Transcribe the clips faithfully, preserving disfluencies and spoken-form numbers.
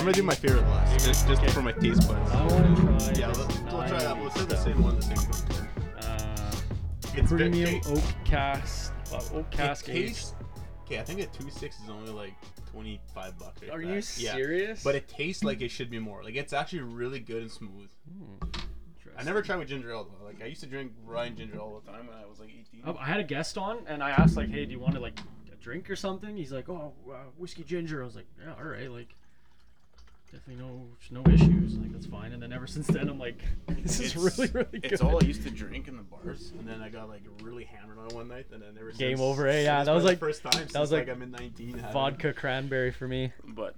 I'm gonna do my favorite glass. Even just okay. for my taste buds. I want to try. Yeah, let's, we'll try that. We'll say the same one. The same one. Uh, it's premium oak cask. Uh, oak cask aged. Okay, I think a two six is only like twenty-five bucks. Right Are back. you serious? Yeah. But it tastes like it should be more. Like it's actually really good and smooth. Mm. I never tried with ginger ale though. Like I used to drink Ryan ginger all the time when I was like eighteen. Oh, I had a guest on and I asked like, hey, do you want to like a drink or something? He's like, oh, uh, whiskey ginger. I was like, yeah, all right, like definitely no no issues. Like that's fine. And then ever since then, I'm like, this is it's, really really good. It's all I used to drink in the bars. And then I got like really hammered on one night, and then ever since game over. Eh? Yeah, that was like the first time. That was like, like I'm in nineteen. Vodka having... cranberry for me, but.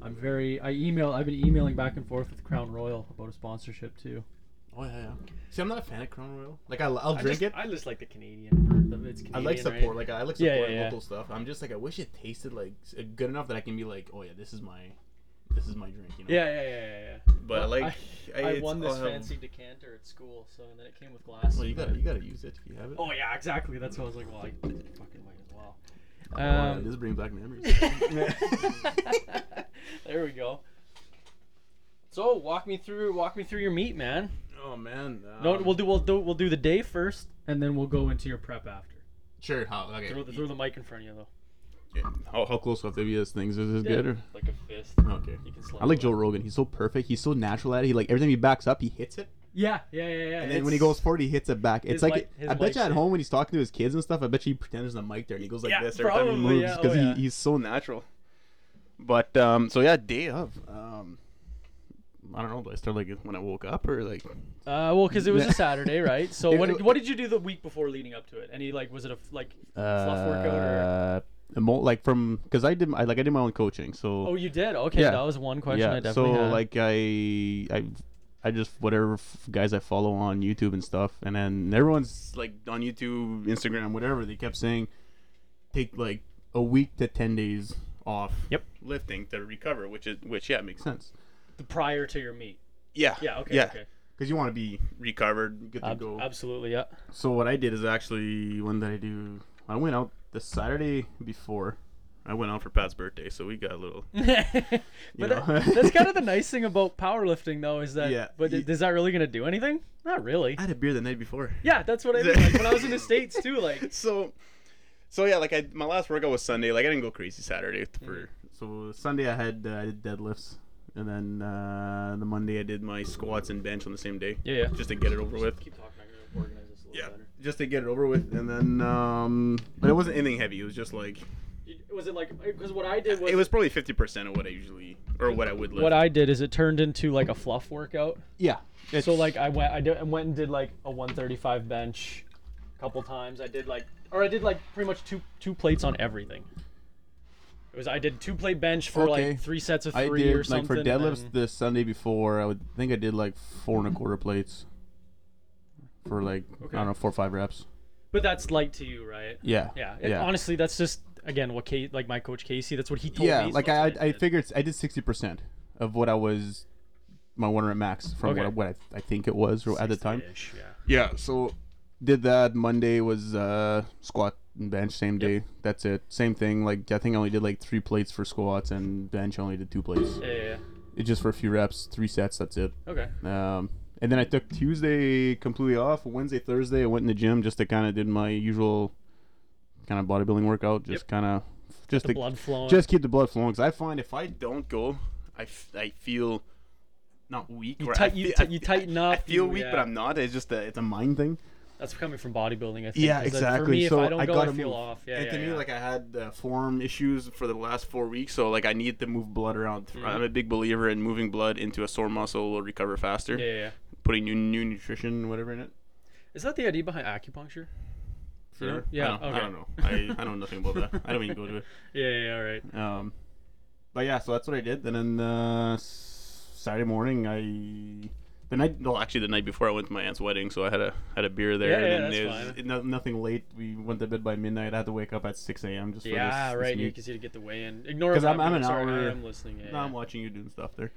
I'm very. I email. I've been emailing back and forth with Crown Royal about a sponsorship too. Oh yeah, yeah. See, I'm not a fan of Crown Royal. Like I, I'll drink I just, it. I just like the Canadian. The, it's Canadian I like support. Right? Like I like supporting yeah, yeah, yeah. local stuff. I'm just like I wish it tasted like good enough that I can be like, oh yeah, this is my, this is my drink. You know? Yeah, yeah, yeah, yeah. yeah. But well, like I, I, I won this um, fancy decanter at school, so and then it came with glass. Well, you gotta you gotta use it if you have it. Oh yeah, exactly. That's what I was like. Well, I fucking like as well. Oh, um, this brings back memories. There we go. So walk me through, walk me through your meat, man. Oh man. Um, no, we'll do, we'll do, we'll do the day first, and then we'll go into your prep after. Sure. How, okay. Throw the, throw the mic in front of you though. Yeah. How how close do I have to be to these things? Is this yeah, good or? Like a fist. Okay. You can I like Joe Rogan. He's so perfect. He's so natural at it. He like everything he backs up, he hits it. Yeah, yeah, yeah, yeah. And then when he goes forward, he hits it back. It's like, light, it, I bet you at home when he's talking to his kids and stuff, I bet you he pretends there's a mic there and he goes like yeah, this every probably, time he moves because yeah. oh, yeah. he, he's so natural. But, um, so yeah, day of, um, I don't know, do I start like when I woke up or like? Uh, well, because it was a Saturday, right? So what did, what did you do the week before leading up to it? Any like, was it a like fluff uh, workout or? Like from, because I did, I like I did my own coaching, so. Oh, you did? Okay, yeah. That was one question yeah. I definitely so, had. So like I, I. I just whatever f- guys I follow on YouTube and stuff, and then everyone's like on YouTube, Instagram, whatever. They kept saying, take like a week to ten days off. Yep. Lifting to recover, which is which yeah makes sense. The prior to your meet. Yeah. Yeah. Okay. Yeah. Okay. Because you want to be recovered, good to Ab- go. Absolutely. Yeah. So what I did is actually when did I do? I went out the Saturday before. I went out for Pat's birthday, so we got a little. But that, that's kind of the nice thing about powerlifting, though, is that. Yeah, but you, is that really gonna do anything? Not really. I had a beer the night before. Yeah, that's what I mean. Like, when I was in the States too, like. So, so yeah, like I my last workout was Sunday. Like I didn't go crazy Saturday for. So Sunday I had uh, I did deadlifts, and then uh, the Monday I did my squats and bench on the same day. Yeah, yeah. Just to get it over just with. Keep talking. I'm gonna organize this a little yeah, better. Just to get it over with, and then um, but it wasn't anything heavy. It was just like. Was it like because what I did was it was probably fifty percent of what I usually or what I would lift. What I did is it turned into like a fluff workout. Yeah. So like I went I, did, I went and did like a one thirty-five bench a couple times. I did like or I did like pretty much two two plates on everything. It was I did two plate bench for okay. like three sets of three I did, or something. Like for deadlifts then... the Sunday before I would think I did like four and a quarter plates for like okay. I don't know four or five reps. But that's light to you, right? Yeah. Yeah. It, yeah. Honestly, that's just again, what Kate, like my coach Casey, that's what he told yeah, me. Yeah, like I, I, I figured I did sixty percent of what I was, my one rep max from okay. what, I, what I, I think it was or at the time. Yeah. Yeah. So did that Monday was uh, squat and bench same day. Yep. That's it. Same thing. Like I think I only did like three plates for squats and bench I only did two plates. Yeah. yeah, yeah. It just for a few reps, three sets. That's it. Okay. Um, and then I took Tuesday completely off. Wednesday, Thursday, I went in the gym just to kind of did my usual. Kind of bodybuilding workout, just yep. kind of, just the to, blood flowing. Just keep the blood flowing. Because I find if I don't go, I, f- I feel not weak. You, t- I feel, you, t- you tighten up. I feel you, weak, yeah. but I'm not. It's just a, it's a mind thing. That's coming from bodybuilding. I think. Yeah, exactly. Like for me, so if I don't I go, I feel move. off. Yeah, and yeah, to yeah. me, like I had uh, form issues for the last four weeks, so like I need to move blood around. Mm-hmm. I'm a big believer in moving blood into a sore muscle will recover faster. Yeah, yeah. yeah. Putting new new nutrition, whatever in it. Is that the idea behind acupuncture? Sure. Yeah, I don't, okay. I don't know. I, I know nothing about that. I don't even go to it. Yeah, yeah, all right. Um, but yeah, so that's what I did. And then uh, Saturday morning, I the night. Well, actually, the night before I went to my aunt's wedding, so I had a had a beer there. Yeah, and yeah, then that's was, fine. It, no, nothing late. We went to bed by midnight. I had to wake up at six a.m. just for yeah, this. Yeah, right. This you because you had to get the weigh in. Ignore because I'm, I'm an hour. Sorry, I am listening. Yeah, no, yeah. I'm watching you doing stuff there.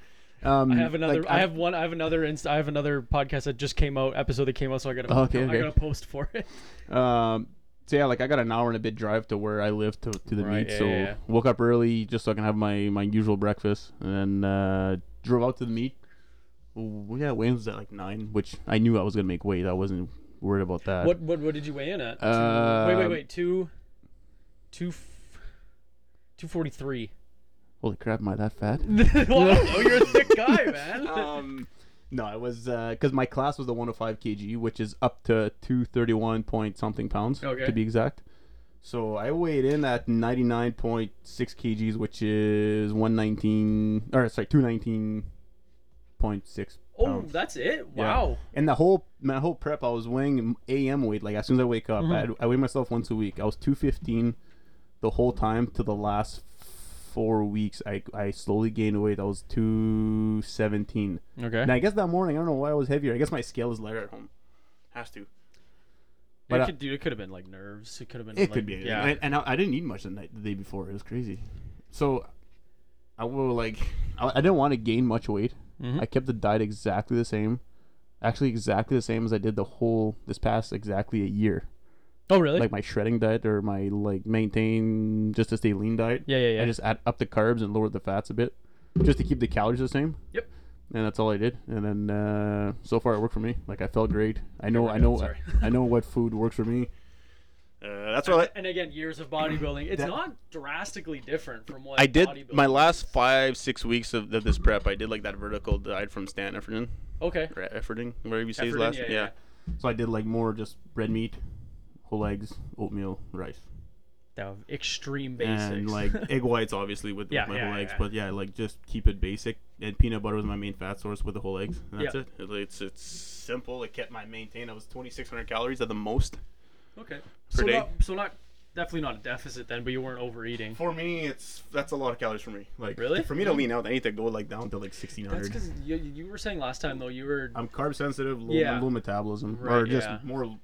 Um, I have another. Like, I have one. I have another. Inst- I have another podcast that just came out. Episode that came out. So I got to. Okay, okay. I got to post for it. Um. So yeah, like I got an hour and a bit drive to where I live to to the right, meet. Yeah, so yeah. woke up early just so I can have my, my usual breakfast, and then uh, drove out to the meet. Well, yeah, weigh-in was at like nine, which I knew I was gonna make weight. I wasn't worried about that. What what what did you weigh in at? Uh, two, wait wait wait two, two, f- two forty three. Holy crap! Am I that fat? Oh, you're a thick guy, man. um, no, it was because uh, my class was the one oh five kilograms, which is up to two thirty one point something pounds okay. to be exact. So I weighed in at ninety nine point six kilograms, which is one nineteen or sorry two nineteen. point six Oh, pounds. That's it? Wow. Yeah. And the whole my whole prep, I was weighing A M weight. Like, as soon as I wake up, mm-hmm. I, I weigh myself once a week. I was two fifteen the whole time to the last four weeks. I, I slowly gained weight. I was two seventeen Okay. Now, I guess that morning, I don't know why I was heavier. I guess my scale is lighter at home. Has to. But it could, I, dude, it could have been, like, nerves. It could have been, it like... It could be. Yeah. I, and I, I didn't eat much the night the day before. It was crazy. So, I will, like... I, I didn't want to gain much weight. Mm-hmm. I kept the diet exactly the same, actually exactly the same as I did the whole this past exactly a year. Oh, really? Like my shredding diet or my like maintain just to stay lean diet. Yeah, yeah, yeah. I just add up the carbs and lowered the fats a bit, just to keep the calories the same. Yep. And that's all I did. And then uh, so far it worked for me. Like I felt great. I know, I know, I, I know what food works for me. Uh, that's what. I, and again, years of bodybuilding. It's that, not drastically different from what I did. My last five, six weeks of, of this prep, I did like that vertical diet from Stan Efferding. Okay. Or Efferding, whatever you say Efferding, his last. Yeah, yeah. yeah. So I did like more just red meat, whole eggs, oatmeal, rice. That extreme basics. And like egg whites, obviously with, yeah, with my yeah, whole yeah, eggs, yeah. but yeah, like just keep it basic. And peanut butter was my main fat source with the whole eggs. And that's yep. it. It's it's simple. It kept my maintain. I was twenty-six hundred calories at the most. Okay. So not, so not definitely not a deficit then, but you weren't overeating. For me, it's that's a lot of calories for me. Like really? For me to lean out, I need to go like down to like sixteen hundred. That's because you, you were saying last time though you were. I'm carb sensitive, low, yeah. low metabolism, right, or just yeah. more.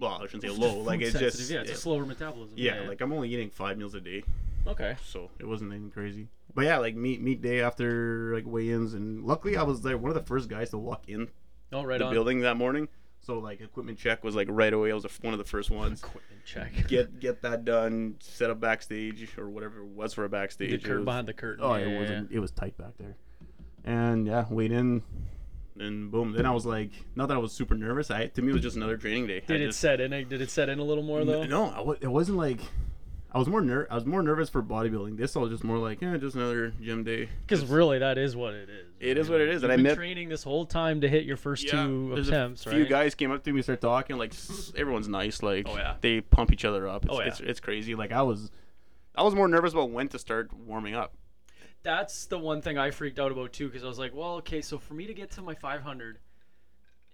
Well, I shouldn't say low. Like it's sensitive. just yeah, it's yeah. a slower metabolism. Yeah, yeah, like I'm only eating five meals a day. Okay. So it wasn't anything crazy. But yeah, like meet meet day after like weigh-ins, and luckily I was like one of the first guys to walk in. Oh, right the on. building that morning. So, like, equipment check was, like, right away. I was one of the first ones. Equipment check. Get get that done, set up backstage or whatever it was for a backstage. The curtain behind the curtain. Oh, yeah, it, wasn't, yeah. it was tight back there. And, yeah, weighed in, and boom. Then I was, like, not that I was super nervous. I To me, it was just another training day. Did I it just, set in? Did it set in a little more, though? No, I w- it wasn't, like... I was more ner- I was more nervous for bodybuilding. This all just more like, yeah, just another gym day. Because really, that is what it is. It is what it is. You've and been I met training this whole time to hit your first yeah, two attempts. A few right? guys came up to me, started talking. Like everyone's nice. Like oh, yeah. they pump each other up. It's, oh, yeah. it's it's crazy. Like I was, I was more nervous about when to start warming up. That's the one thing I freaked out about too, because I was like, well, okay, so for me to get to my five hundred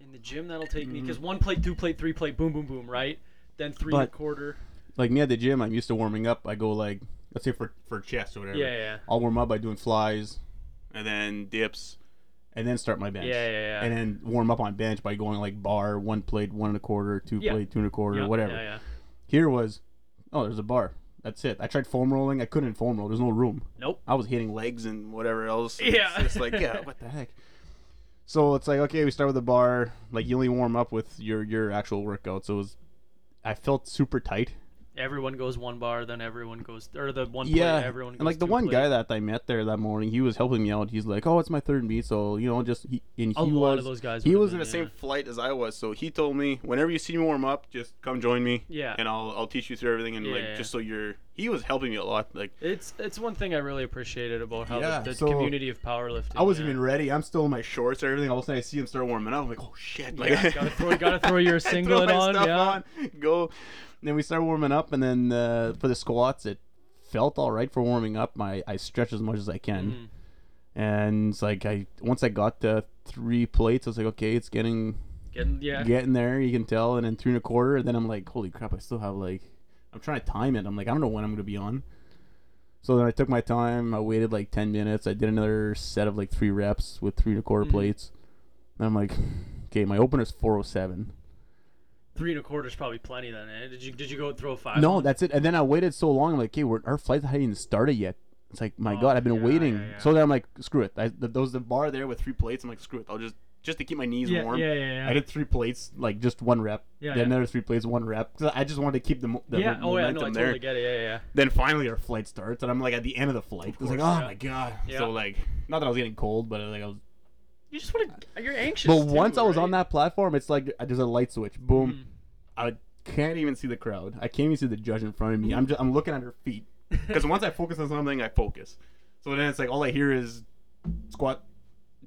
in the gym, that'll take mm-hmm. me because one plate, two plate, three plate, boom, boom, boom, right? Then three but, and a quarter. Like me at the gym, I'm used to warming up. I go like, let's say for, for chest or whatever. Yeah, yeah. I'll warm up by doing flies, and then dips, and then start my bench. Yeah, yeah, yeah. And then warm up on bench by going like bar, one plate, one and a quarter, two yeah. plate, two and a quarter, yeah, whatever. Yeah, yeah. Here was, oh, there's a bar. That's it. I tried foam rolling. I couldn't foam roll. There's no room. Nope. I was hitting legs and whatever else. And yeah. It's just like, yeah, what the heck. So it's like, okay, we start with the bar. Like you only warm up with your, your actual workout. So it was, I felt super tight. Everyone goes one bar, then everyone goes, or the one plate, yeah. everyone goes. And like the one plate. guy that I met there that morning, he was helping me out. He's like, "Oh, it's my third meet, so you know, just." He, and he a lot was, of those guys. He was been, in the yeah. same flight as I was, so he told me, "Whenever you see me warm up, just come join me, yeah, and I'll I'll teach you through everything." And yeah, like, yeah. just so you're, he was helping me a lot. Like, it's it's one thing I really appreciated about how yeah, the, the so community of powerlifting. I wasn't yeah. even ready. I'm still in my shorts or everything. All of a sudden, I see him start warming up. I'm like, "Oh shit!" Like, yeah, gotta throw, gotta throw your singlet on, yeah. on. Go. Then we started warming up, and then uh, for the squats, it felt all right for warming up. My I stretch as much as I can, mm. and it's like I once I got to three plates, I was like, okay, it's getting getting yeah getting there. You can tell, and then three and a quarter, and then I'm like, holy crap, I still have like I'm trying to time it. I'm like, I don't know when I'm gonna be on. So then I took my time. I waited like ten minutes. I did another set of like three reps with three and a quarter mm. plates, and I'm like, okay, my opener's four oh seven Three and a quarter is probably plenty then, eh? Did you did you go and throw a five? No, that's it. And then I waited so long. I'm like, okay, we're, our flight hadn't even started yet. It's like, my oh, God, I've been yeah, waiting. Yeah, yeah. So then I'm like, screw it. I, th- there was the bar there with three plates. I'm like, screw it. I'll just just to keep my knees yeah, warm. Yeah, yeah, yeah. I did three plates, like just one rep. Yeah, then yeah. another three plates, one rep. Because I just wanted to keep the, the yeah. momentum oh, yeah, no, I there. Totally get it. Yeah, yeah. Then finally our flight starts, and I'm like at the end of the flight. Of course, it's like, oh yeah. my god. Yeah. So like, not that I was getting cold, but like I was. You just want to. You're anxious. But too, once I was right? on that platform, it's like there's a light switch. Boom. Mm. I can't even see the crowd. I can't even see the judge in front of me. I'm just I'm looking at her feet. Because once I focus on something, I focus. So then it's like all I hear is squat,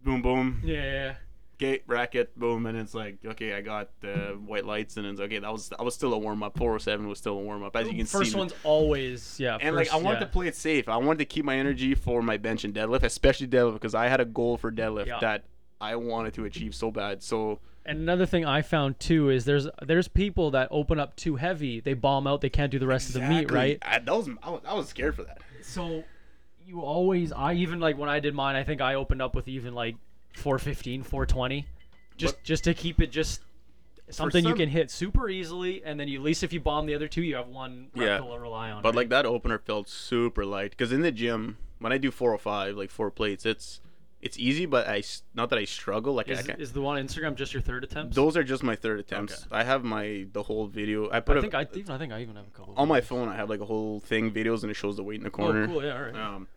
boom, boom. Yeah, yeah. Okay, racket, boom, and it's like, okay, I got uh, white lights, and it's okay. That was I was still a warm up. four oh seven was still a warm up, as you can first see. First one's always yeah. And first, like I wanted yeah. to play it safe. I wanted to keep my energy for my bench and deadlift, especially deadlift, because I had a goal for deadlift yeah. that I wanted to achieve so bad. So. And another thing I found too is there's there's people that open up too heavy, they bomb out, they can't do the rest exactly. of the meet, right? I, that was, I was I was scared for that. So you always I even like when I did mine, I think I opened up with even like four fifteen, four twenty, just but, just to keep it just something some, you can hit super easily, and then you, at least if you bomb the other two, you have one yeah. to rely on. But right? like that opener felt super light because in the gym when I do four oh five, like four plates, it's. It's easy, but I not that I struggle. Like is, I is the one on Instagram just your third attempts? Those are just my third attempts. Okay. I have my the whole video. I put. I think a, I even I think I even have a couple. On videos. My phone, I have like a whole thing videos, and it shows the weight in the corner. Oh, cool. Yeah, all right. Um,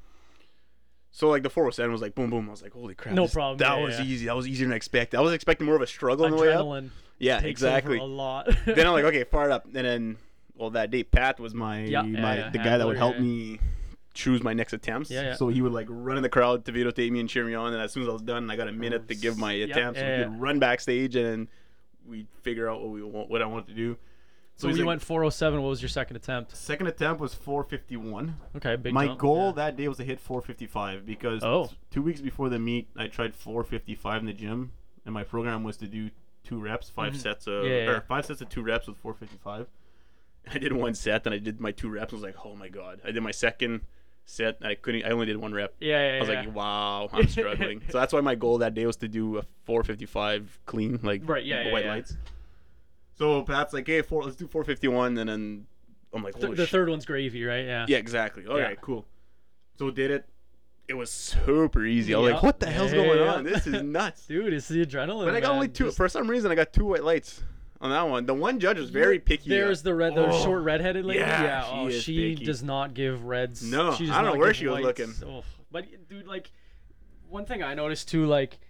so like the four oh seven was like boom, boom. I was like, holy crap. No this, problem. That yeah, was yeah. easy. That was easier than I expected. I was expecting more of a struggle on the way up. Adrenaline. Yeah, takes exactly. Over a lot. Then I'm like, okay, fired up, and then well that day Pat was my yeah, my yeah, the yeah, guy that would help yeah. me. Choose my next attempts yeah, yeah. so he would like run in the crowd to videotape me and cheer me on, and as soon as I was done I got a minute to give my attempts yep. yeah, we could yeah. run backstage and we'd figure out what we want what I wanted to do. So, so we like, went four oh seven. What was your second attempt? Second attempt was four fifty-one. Okay, big my jump. Goal yeah. that day was to hit four fifty-five because oh. two weeks before the meet I tried four fifty-five in the gym and my program was to do two reps five mm-hmm. sets of yeah, or yeah. five sets of two reps with four fifty-five. I did one set and I did my two reps. I was like, oh my god. I did my second set I couldn't I only did one rep. Yeah, yeah, yeah. I was like, wow, I'm struggling. So that's why my goal that day was to do a four fifty-five clean, like right, yeah, white yeah, yeah. lights. So Pat's like, hey, four, let's do four fifty-one, and then I'm like, holy Th- the shit. Third one's gravy, right? Yeah. Yeah, exactly. All yeah. right, cool. So did it. It was super easy. I was yeah. like, what the hell's yeah, going yeah. on? This is nuts. Dude, it's the adrenaline. But I got man. only two Just... for some reason I got two white lights. On that one, the one judge was very picky. There's the red, the oh. short redheaded lady. Yeah, yeah. She, oh, is she picky. Does not give reds. No, she I don't know where she was whites. Looking. Oh. But dude, like, one thing I noticed too, like,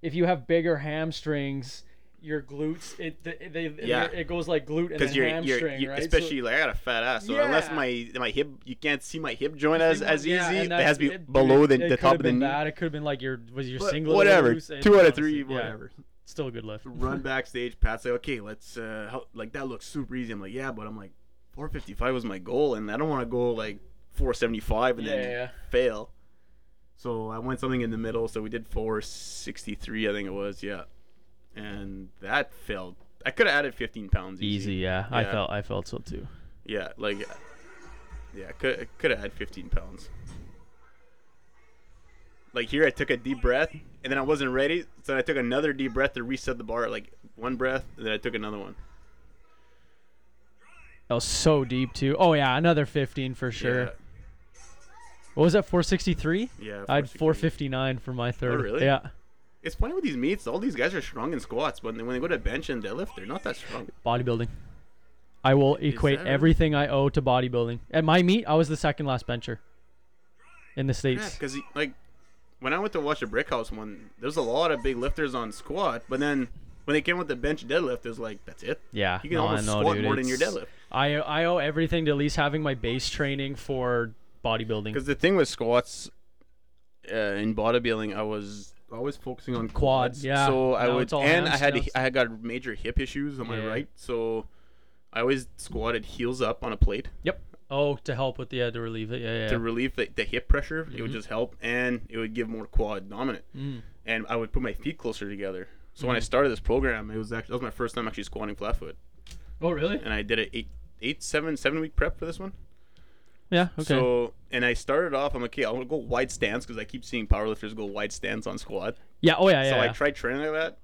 if you have bigger hamstrings, your glutes, it they yeah. it goes like glute and then you're, hamstring, you're, you're, right? Especially so, like I got a fat ass, so yeah. unless my my hip, you can't see my hip joint as, as yeah, easy. It has to be it, below it, the, it the top of the knee. Bad. It could have been like your was your but singlet. Whatever, loose, two out of three, whatever. Still a good lift. Run backstage. Pat's like, okay, let's uh, help. Like that looks super easy. I'm like, yeah, but I'm like, four fifty-five was my goal, and I don't want to go like four seventy-five and yeah, then yeah. fail. So I went something in the middle. So we did four sixty-three, I think it was, yeah. And that failed. I could have added fifteen pounds. Easy, easy yeah. yeah. I felt, I felt so too. Yeah, like, yeah, could could have added fifteen pounds. Like here, I took a deep breath, and then I wasn't ready, so I took another deep breath to reset the bar. Like one breath, and then I took another one. That was so deep too. Oh yeah, another fifteen for sure. Yeah. What was that? four sixty-three? Yeah. I had four fifty-nine for my third. Oh really? Yeah. It's funny with these meets. All these guys are strong in squats, but when they go to bench and deadlift, they're not that strong. Bodybuilding. I will equate everything I owe to bodybuilding. At my meet, I was the second last bencher in the States. Yeah, because like. When I went to watch the Brickhouse one, there's a lot of big lifters on squat, but then when they came with the bench deadlift, it was like, that's it. Yeah. You can no, almost no, squat dude, more than your deadlift. I I owe everything to at least having my base training for bodybuilding. Because the thing with squats, uh, in bodybuilding, I was always focusing on quads. quads. Yeah. So I would, and I had to, I got major hip issues on my yeah. right, so I always squatted heels up on a plate. Yep. Oh, to help with, yeah, to relieve it, yeah, yeah. To relieve the, the hip pressure, mm-hmm. it would just help, and it would give more quad dominant. Mm. And I would put my feet closer together. So mm. when I started this program, it was actually, that was my first time actually squatting flat foot. Oh, really? And I did an eight, eight, seven, seven week prep for this one. Yeah, okay. So, and I started off, I'm like, okay, I want to go wide stance, because I keep seeing powerlifters go wide stance on squat. Yeah, oh, yeah, so yeah. So I yeah. tried training like that.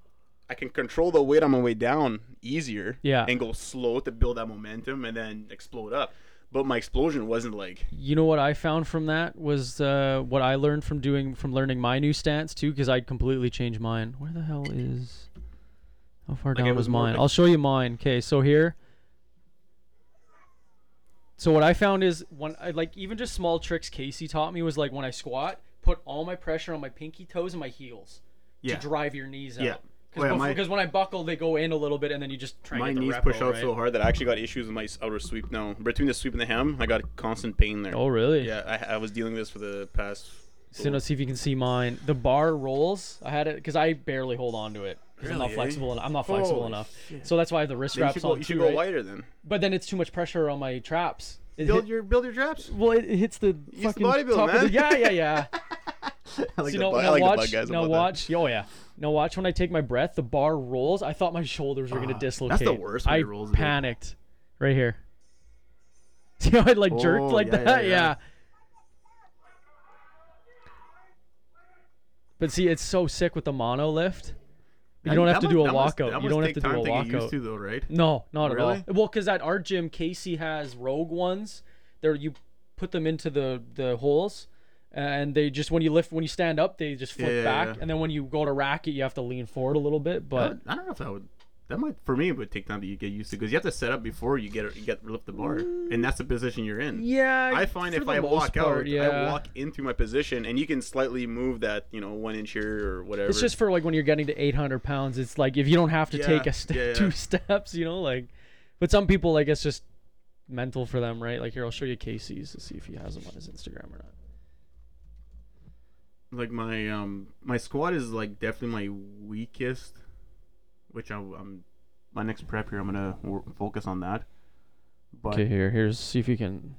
I can control the weight on my way down easier. Yeah. And go slow to build that momentum and then explode up. but my explosion wasn't like. You know what I found from that was uh, what I learned from doing from learning my new stance too, because I completely changed mine. Where the hell is? How far down like was mine? Like, I'll show you mine. Okay, so here. So what I found is when I like even just small tricks Casey taught me was like when I squat, put all my pressure on my pinky toes and my heels yeah. to drive your knees yeah. out. Because well, yeah, when I buckle, they go in a little bit, and then you just try and get the rep. My knees push out right? so hard that I actually got issues with my outer sweep now. Between the sweep and the ham, I got constant pain there. Oh, really? Yeah, I, I was dealing with this for the past... So let's see if you can see mine. The bar rolls, I had it, because I barely hold on to it. Really? I'm not flexible, and I'm not flexible oh, enough. Shit. So that's why I have the wrist then wraps you go, on, you should too, go right? wider, then. But then it's too much pressure on my traps. It build hit, your build your traps. Well, it, it hits the Use fucking the top man. Of the... Yeah, yeah, yeah. I like so the now, bu- now I like watch, the bug guys. Now watch. That. Oh, yeah. Now watch when I take my breath, the bar rolls. I thought my shoulders were uh, going to dislocate. That's the worst when I it rolls. I panicked. It. Right here. See how I like oh, jerked like yeah, that? Yeah, yeah. yeah. But see, it's so sick with the mono lift. You don't have to do a walkout. You don't have to do a walkout. Used to though, right? No, not at all. Well, because at our gym, Casey has Rogue ones. There, you put them into the, the holes, and they just when you lift, when you stand up, they just flip yeah, back. Yeah, yeah. And then when you go to rack it, you have to lean forward a little bit. But I, I don't know if that would. That might for me it would take time to get used to because you have to set up before you get you get lift the bar, and that's the position you're in. Yeah, I find if I walk part, out, yeah. I walk into my position, and you can slightly move that, you know, one inch here or whatever. It's just for like when you're getting to eight hundred pounds. It's like if you don't have to yeah, take a step, yeah, yeah. two steps, you know, like. But some people, like it's just mental for them, right? Like here, I'll show you Casey's to see if he has them on his Instagram or not. Like my um my squat is like definitely my weakest. Which I'm, I'm, my next prep here, I'm gonna w- focus on that. But okay, here, here's see if you can.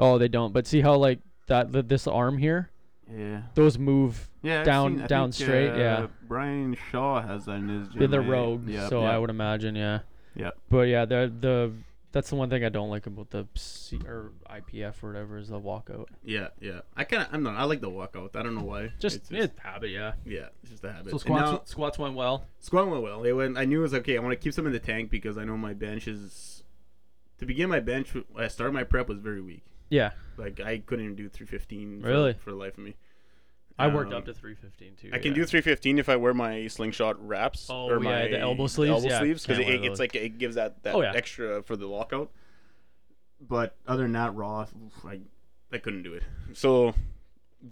Oh, they don't. But see how like that the, this arm here. Yeah. Those move yeah, down, seen, down think, straight. Uh, yeah. Brian Shaw has that in his gym. Yeah, they're Rogue. Yep, so yep. I would imagine, yeah. Yeah. But yeah, the the that's the one thing I don't like about the C or I P F or whatever is the walkout. Yeah, yeah. I kind of I'm not. I like the walkout. I don't know why. Just it's, just, it's habit, yeah. Yeah. Just a habit. So squats, now, squats went well. Squat went well. It went. I knew it was okay. I want to keep some in the tank because I know my bench is. To begin my bench, I started my prep was very weak. Yeah. Like I couldn't even do three fifteen. Really? For, for the life of me. I worked um, up to three fifteen too. I yeah. can do three fifteen if I wear my slingshot wraps oh, or my yeah, the elbow sleeves. The elbow yeah, sleeves because it, it's like it gives that, that oh, yeah. extra for the lockout. But other than that, raw, I I couldn't do it. So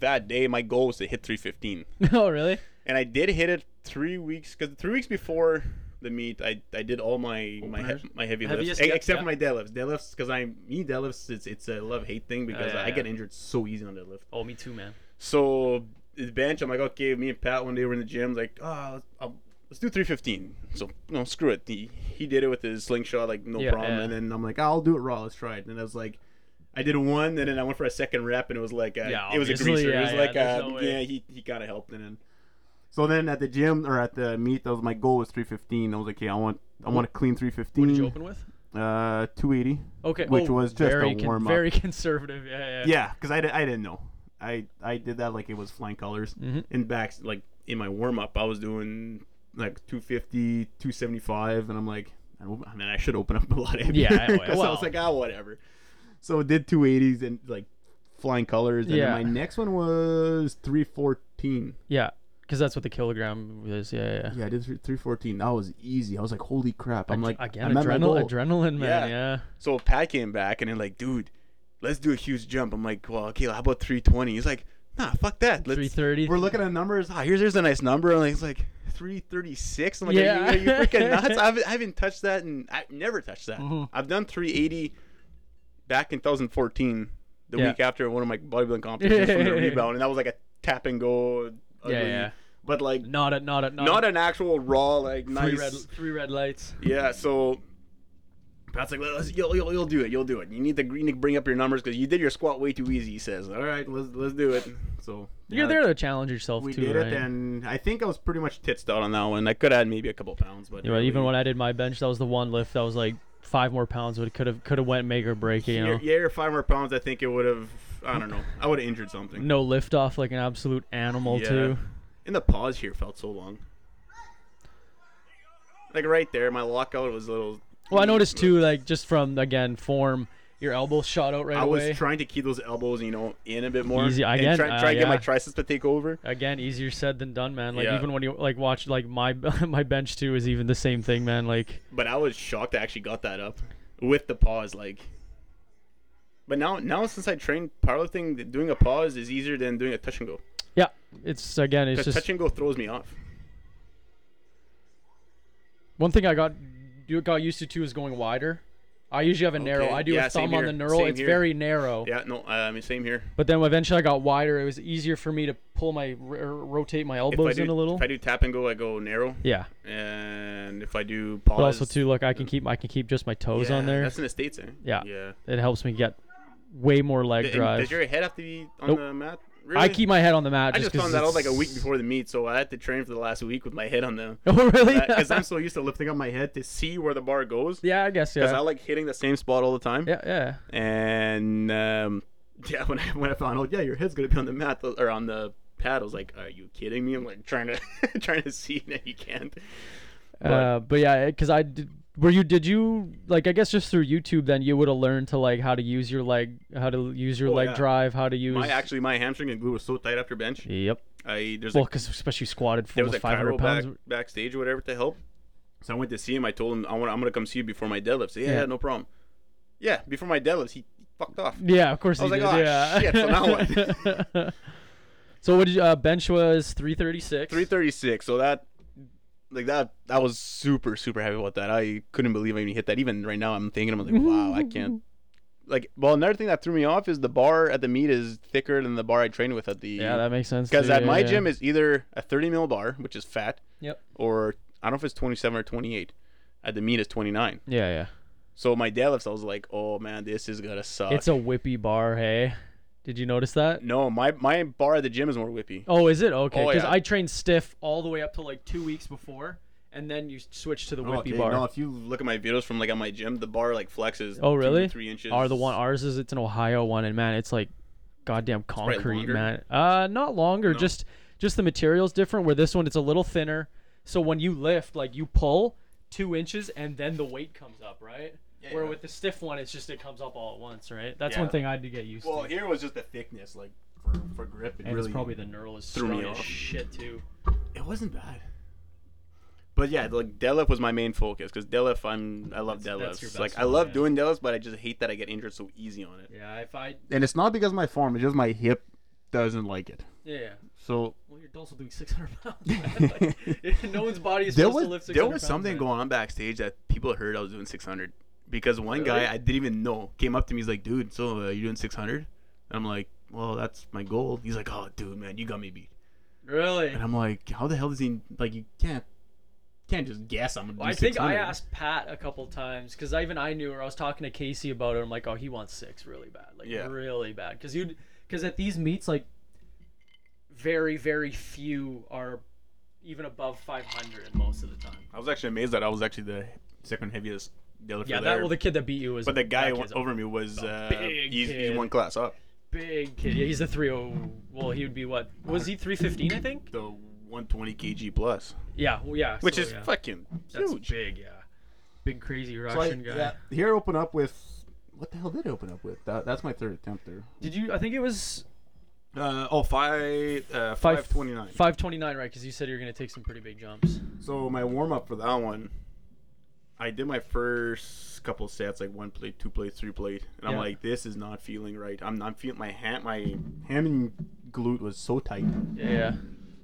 that day, my goal was to hit three fifteen. Oh, really? And I did hit it three weeks because three weeks before the meet, I, I did all my oh, my, he- my heavy Heaviest lifts step, except yeah. for my deadlifts. Deadlifts because I me deadlifts it's it's a love hate thing because uh, yeah, I yeah. get injured so easy on deadlift. Oh, me too, man. So the bench, I'm like, okay, me and Pat one day were in the gym, like, oh, I'll, let's do three fifteen. So, no, screw it. He, he did it with his slingshot, like, no yeah, problem. Yeah. And then I'm like, oh, I'll do it raw. Let's try it. And I was like, I did one, and then I went for a second rep, and it was like, a, yeah, it was a greaser. Yeah, it was yeah, like, a, no yeah, he, he kind of helped. And then, so then at the gym or at the meet, that was my goal was three fifteen. I was like, okay, I want, I want to clean three fifteen. What did you open with? Uh, two eighty. Okay. Which oh, was just very a warm con- up. Very conservative. Yeah, yeah. Yeah, because I, I didn't know. I, I did that like it was flying colors. Mm-hmm. And back, like, in my warm-up, I was doing, like, two fifty, two seventy-five, and I'm like, I, I mean, I should open up a lot of it. Yeah, well. So I was like, ah, oh, whatever. So I did two eighties and, like, flying colors. And yeah. then my next one was three fourteen. Yeah, because that's what the kilogram is. Yeah, yeah. Yeah, I did three fourteen. That was easy. I was like, holy crap. I'm like, Again, I'm adrenal- adrenaline, man, yeah. yeah. So Pat came back, and then, like, dude. Let's do a huge jump. I'm like, well, okay, how about three twenty? He's like, nah, fuck that. Let's, three thirty. We're looking at numbers. Ah, oh, here's here's a nice number. And he's like, three thirty-six. I'm like, yeah. are, you, are you freaking nuts? I haven't, I haven't touched that, and I've never touched that. Mm-hmm. I've done three eighty back in twenty fourteen, the yeah. week after one of my bodybuilding competitions from the rebound, and that was like a tap and go. Ugly, yeah, yeah. But like, not a not a not, not a, an actual raw like three nice red, three red lights. Yeah, so. Pat's like, let's, you'll, you'll, you'll do it. You'll do it. You need to bring up your numbers because you did your squat way too easy, he says. All right, let's let's do it. So You're yeah, there to challenge yourself, we too, We did right? it, and I think I was pretty much tits out on that one. I could add maybe a couple pounds. but yeah, really, Even when I did my bench, that was the one lift that was like five more pounds. But it could have could have went make or break, you know? Yeah, or five more pounds, I think it would have, I don't know. I would have injured something. No lift off like an absolute animal, yeah. too. And the pause here felt so long. Like right there, my lockout was a little... Well, I noticed too, like just from again form, your elbows shot out right I away. I was trying to keep those elbows, you know, in a bit more. Easy. Again, and try, try uh, to get yeah. my triceps to take over. Again, easier said than done, man. Like yeah. even when you like watch like my my bench too is even the same thing, man. Like. But I was shocked I actually got that up with the pause, like. But now, now since I trained powerlifting, doing a pause is easier than doing a touch and go. Yeah, it's again, it's just touch and go throws me off. One thing I got got used to too is going wider. I usually have a okay. narrow. I do yeah, a thumb on the knurl. Same it's here. Very narrow. Yeah, no, uh, I mean same here. But then eventually I got wider. It was easier for me to pull my r- rotate my elbows do, in a little. If I do tap and go, I go narrow. Yeah. And if I do pause. But also too, look, I can keep I can keep just my toes yeah, on there. That's in the States, eh? Yeah. Yeah. It helps me get way more leg Th- drive. Does your head have to be on nope. the mat? Really? I keep my head on the mat. I just, just found that out like a week before the meet, so I had to train for the last week with my head on the. Oh really? Because I'm so used to lifting up my head to see where the bar goes. Yeah, I guess yeah. Because I like hitting the same spot all the time. Yeah, yeah. And um, yeah, when I when I found out, yeah, your head's gonna be on the mat or on the pad, I was like, are you kidding me? I'm like trying to trying to see that you can't. But, uh, but yeah, because I did. Were you? Did you like? I guess just through YouTube, then you would have learned to like how to use your leg, how to use your oh, leg yeah. drive, how to use. My actually, my hamstring and glute was so tight after bench. Yep. I there's well, because especially squatted for almost five hundred pounds back, backstage or whatever to help. So I went to see him. I told him I want. I'm gonna come see you before my deadlifts. Yeah, yeah, yeah, no problem. Yeah, before my deadlifts, he fucked off. Yeah, of course. I was he like, did. Oh yeah. shit. So now what? So what did you, uh, bench was three thirty-six. three thirty-six. So that. Like that, I was super, super happy about that. I couldn't believe I even hit that. Even right now, I'm thinking, I'm like, wow, I can't. Like, well, another thing that threw me off is the bar at the meet is thicker than the bar I trained with at the. Yeah, that makes sense. Because at yeah, my yeah. gym is either a thirty mil bar, which is fat. Yep. Or I don't know if it's twenty-seven or twenty-eight. At the meet is twenty-nine. Yeah, yeah. So my deadlifts, I was like, oh man, this is gonna suck. It's a whippy bar, hey. Did you notice that? No, my, my bar at the gym is more whippy. Oh, is it? Okay, because oh, yeah. I trained stiff all the way up to like two weeks before, and then you switch to the whippy oh, okay. bar. No, if you look at my videos from like at my gym, the bar like flexes. Oh, really? Two, three inches. Are the one ours is it's an Ohio one, and man, it's like goddamn concrete, man. Uh, not longer, no. just just the material's different. Where this one, it's a little thinner, so when you lift, like you pull two inches, and then the weight comes up, right? Yeah, where yeah. with the stiff one, it's just it comes up all at once, right? That's yeah. one thing I had to get used well, to. Well, here was just the thickness, like, for, for grip. It and really it's probably the knurl is strong as shit, too. It wasn't bad. But, yeah, like, deadlift was my main focus, because deadlift, I'm, I love that's, deadlifts. That's like, one, I love yeah. doing deadlifts, but I just hate that I get injured so easy on it. Yeah, if I... And it's not because of my form. It's just my hip doesn't like it. Yeah. So... Well, you're also doing six hundred pounds, man. Like, no one's body is supposed was, to lift six hundred pounds. There was something man. going on backstage that people heard I was doing six hundred. Because one really? guy I didn't even know came up to me. He's like, dude, so uh, you're doing six hundred? And I'm like, well, that's my goal. He's like, oh, dude, man, you got me beat. Really? And I'm like, how the hell does he, like, you can't can't just guess I'm going to do well, I think I asked Pat a couple times because I even I knew her. I was talking to Casey about it. I'm like, oh, he wants six really bad. Like, yeah. really bad. Because you'd, because at these meets, like, very, very few are even above five hundred most of the time. I was actually amazed that I was actually the second heaviest. Yeah, that, well, the kid that beat you was... But the guy over me was... Uh, big he's, he's one class up. Big kid. Yeah, he's a three oh... Well, he would be what? Was he three fifteen, I think? The one twenty kilogram plus. Yeah, well, yeah. Which so, is yeah. fucking huge. That's big, yeah. Big, crazy Russian so I, guy. That, here I open up with... What the hell did I open up with? That, that's my third attempt there. Did you... I think it was... Uh, oh, five, uh, five twenty-nine. five twenty-nine, right, because you said you were going to take some pretty big jumps. So my warm-up for that one... I did my first couple sets, like one plate, two plate, three plate, and yeah. I'm like, this is not feeling right. I'm not feeling my ham, my ham and glute was so tight. Yeah.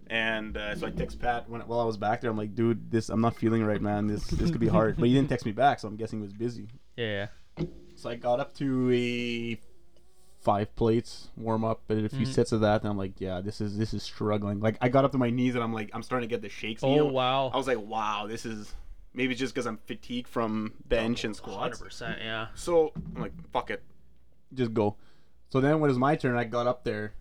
And uh, so I text Pat when while I was back there. I'm like, dude, this I'm not feeling right, man. This this could be hard. But he didn't text me back, so I'm guessing he was busy. Yeah. So I got up to a five plates warm up, but a few mm-hmm. sets of that, and I'm like, yeah, this is this is struggling. Like I got up to my knees, and I'm like, I'm starting to get the shakes. Oh you know? Wow. I was like, wow, this is. Maybe it's just because I'm fatigued from bench oh, and squats. one hundred percent, yeah. So I'm like, fuck it. Just go. So then when it was my turn, I got up there.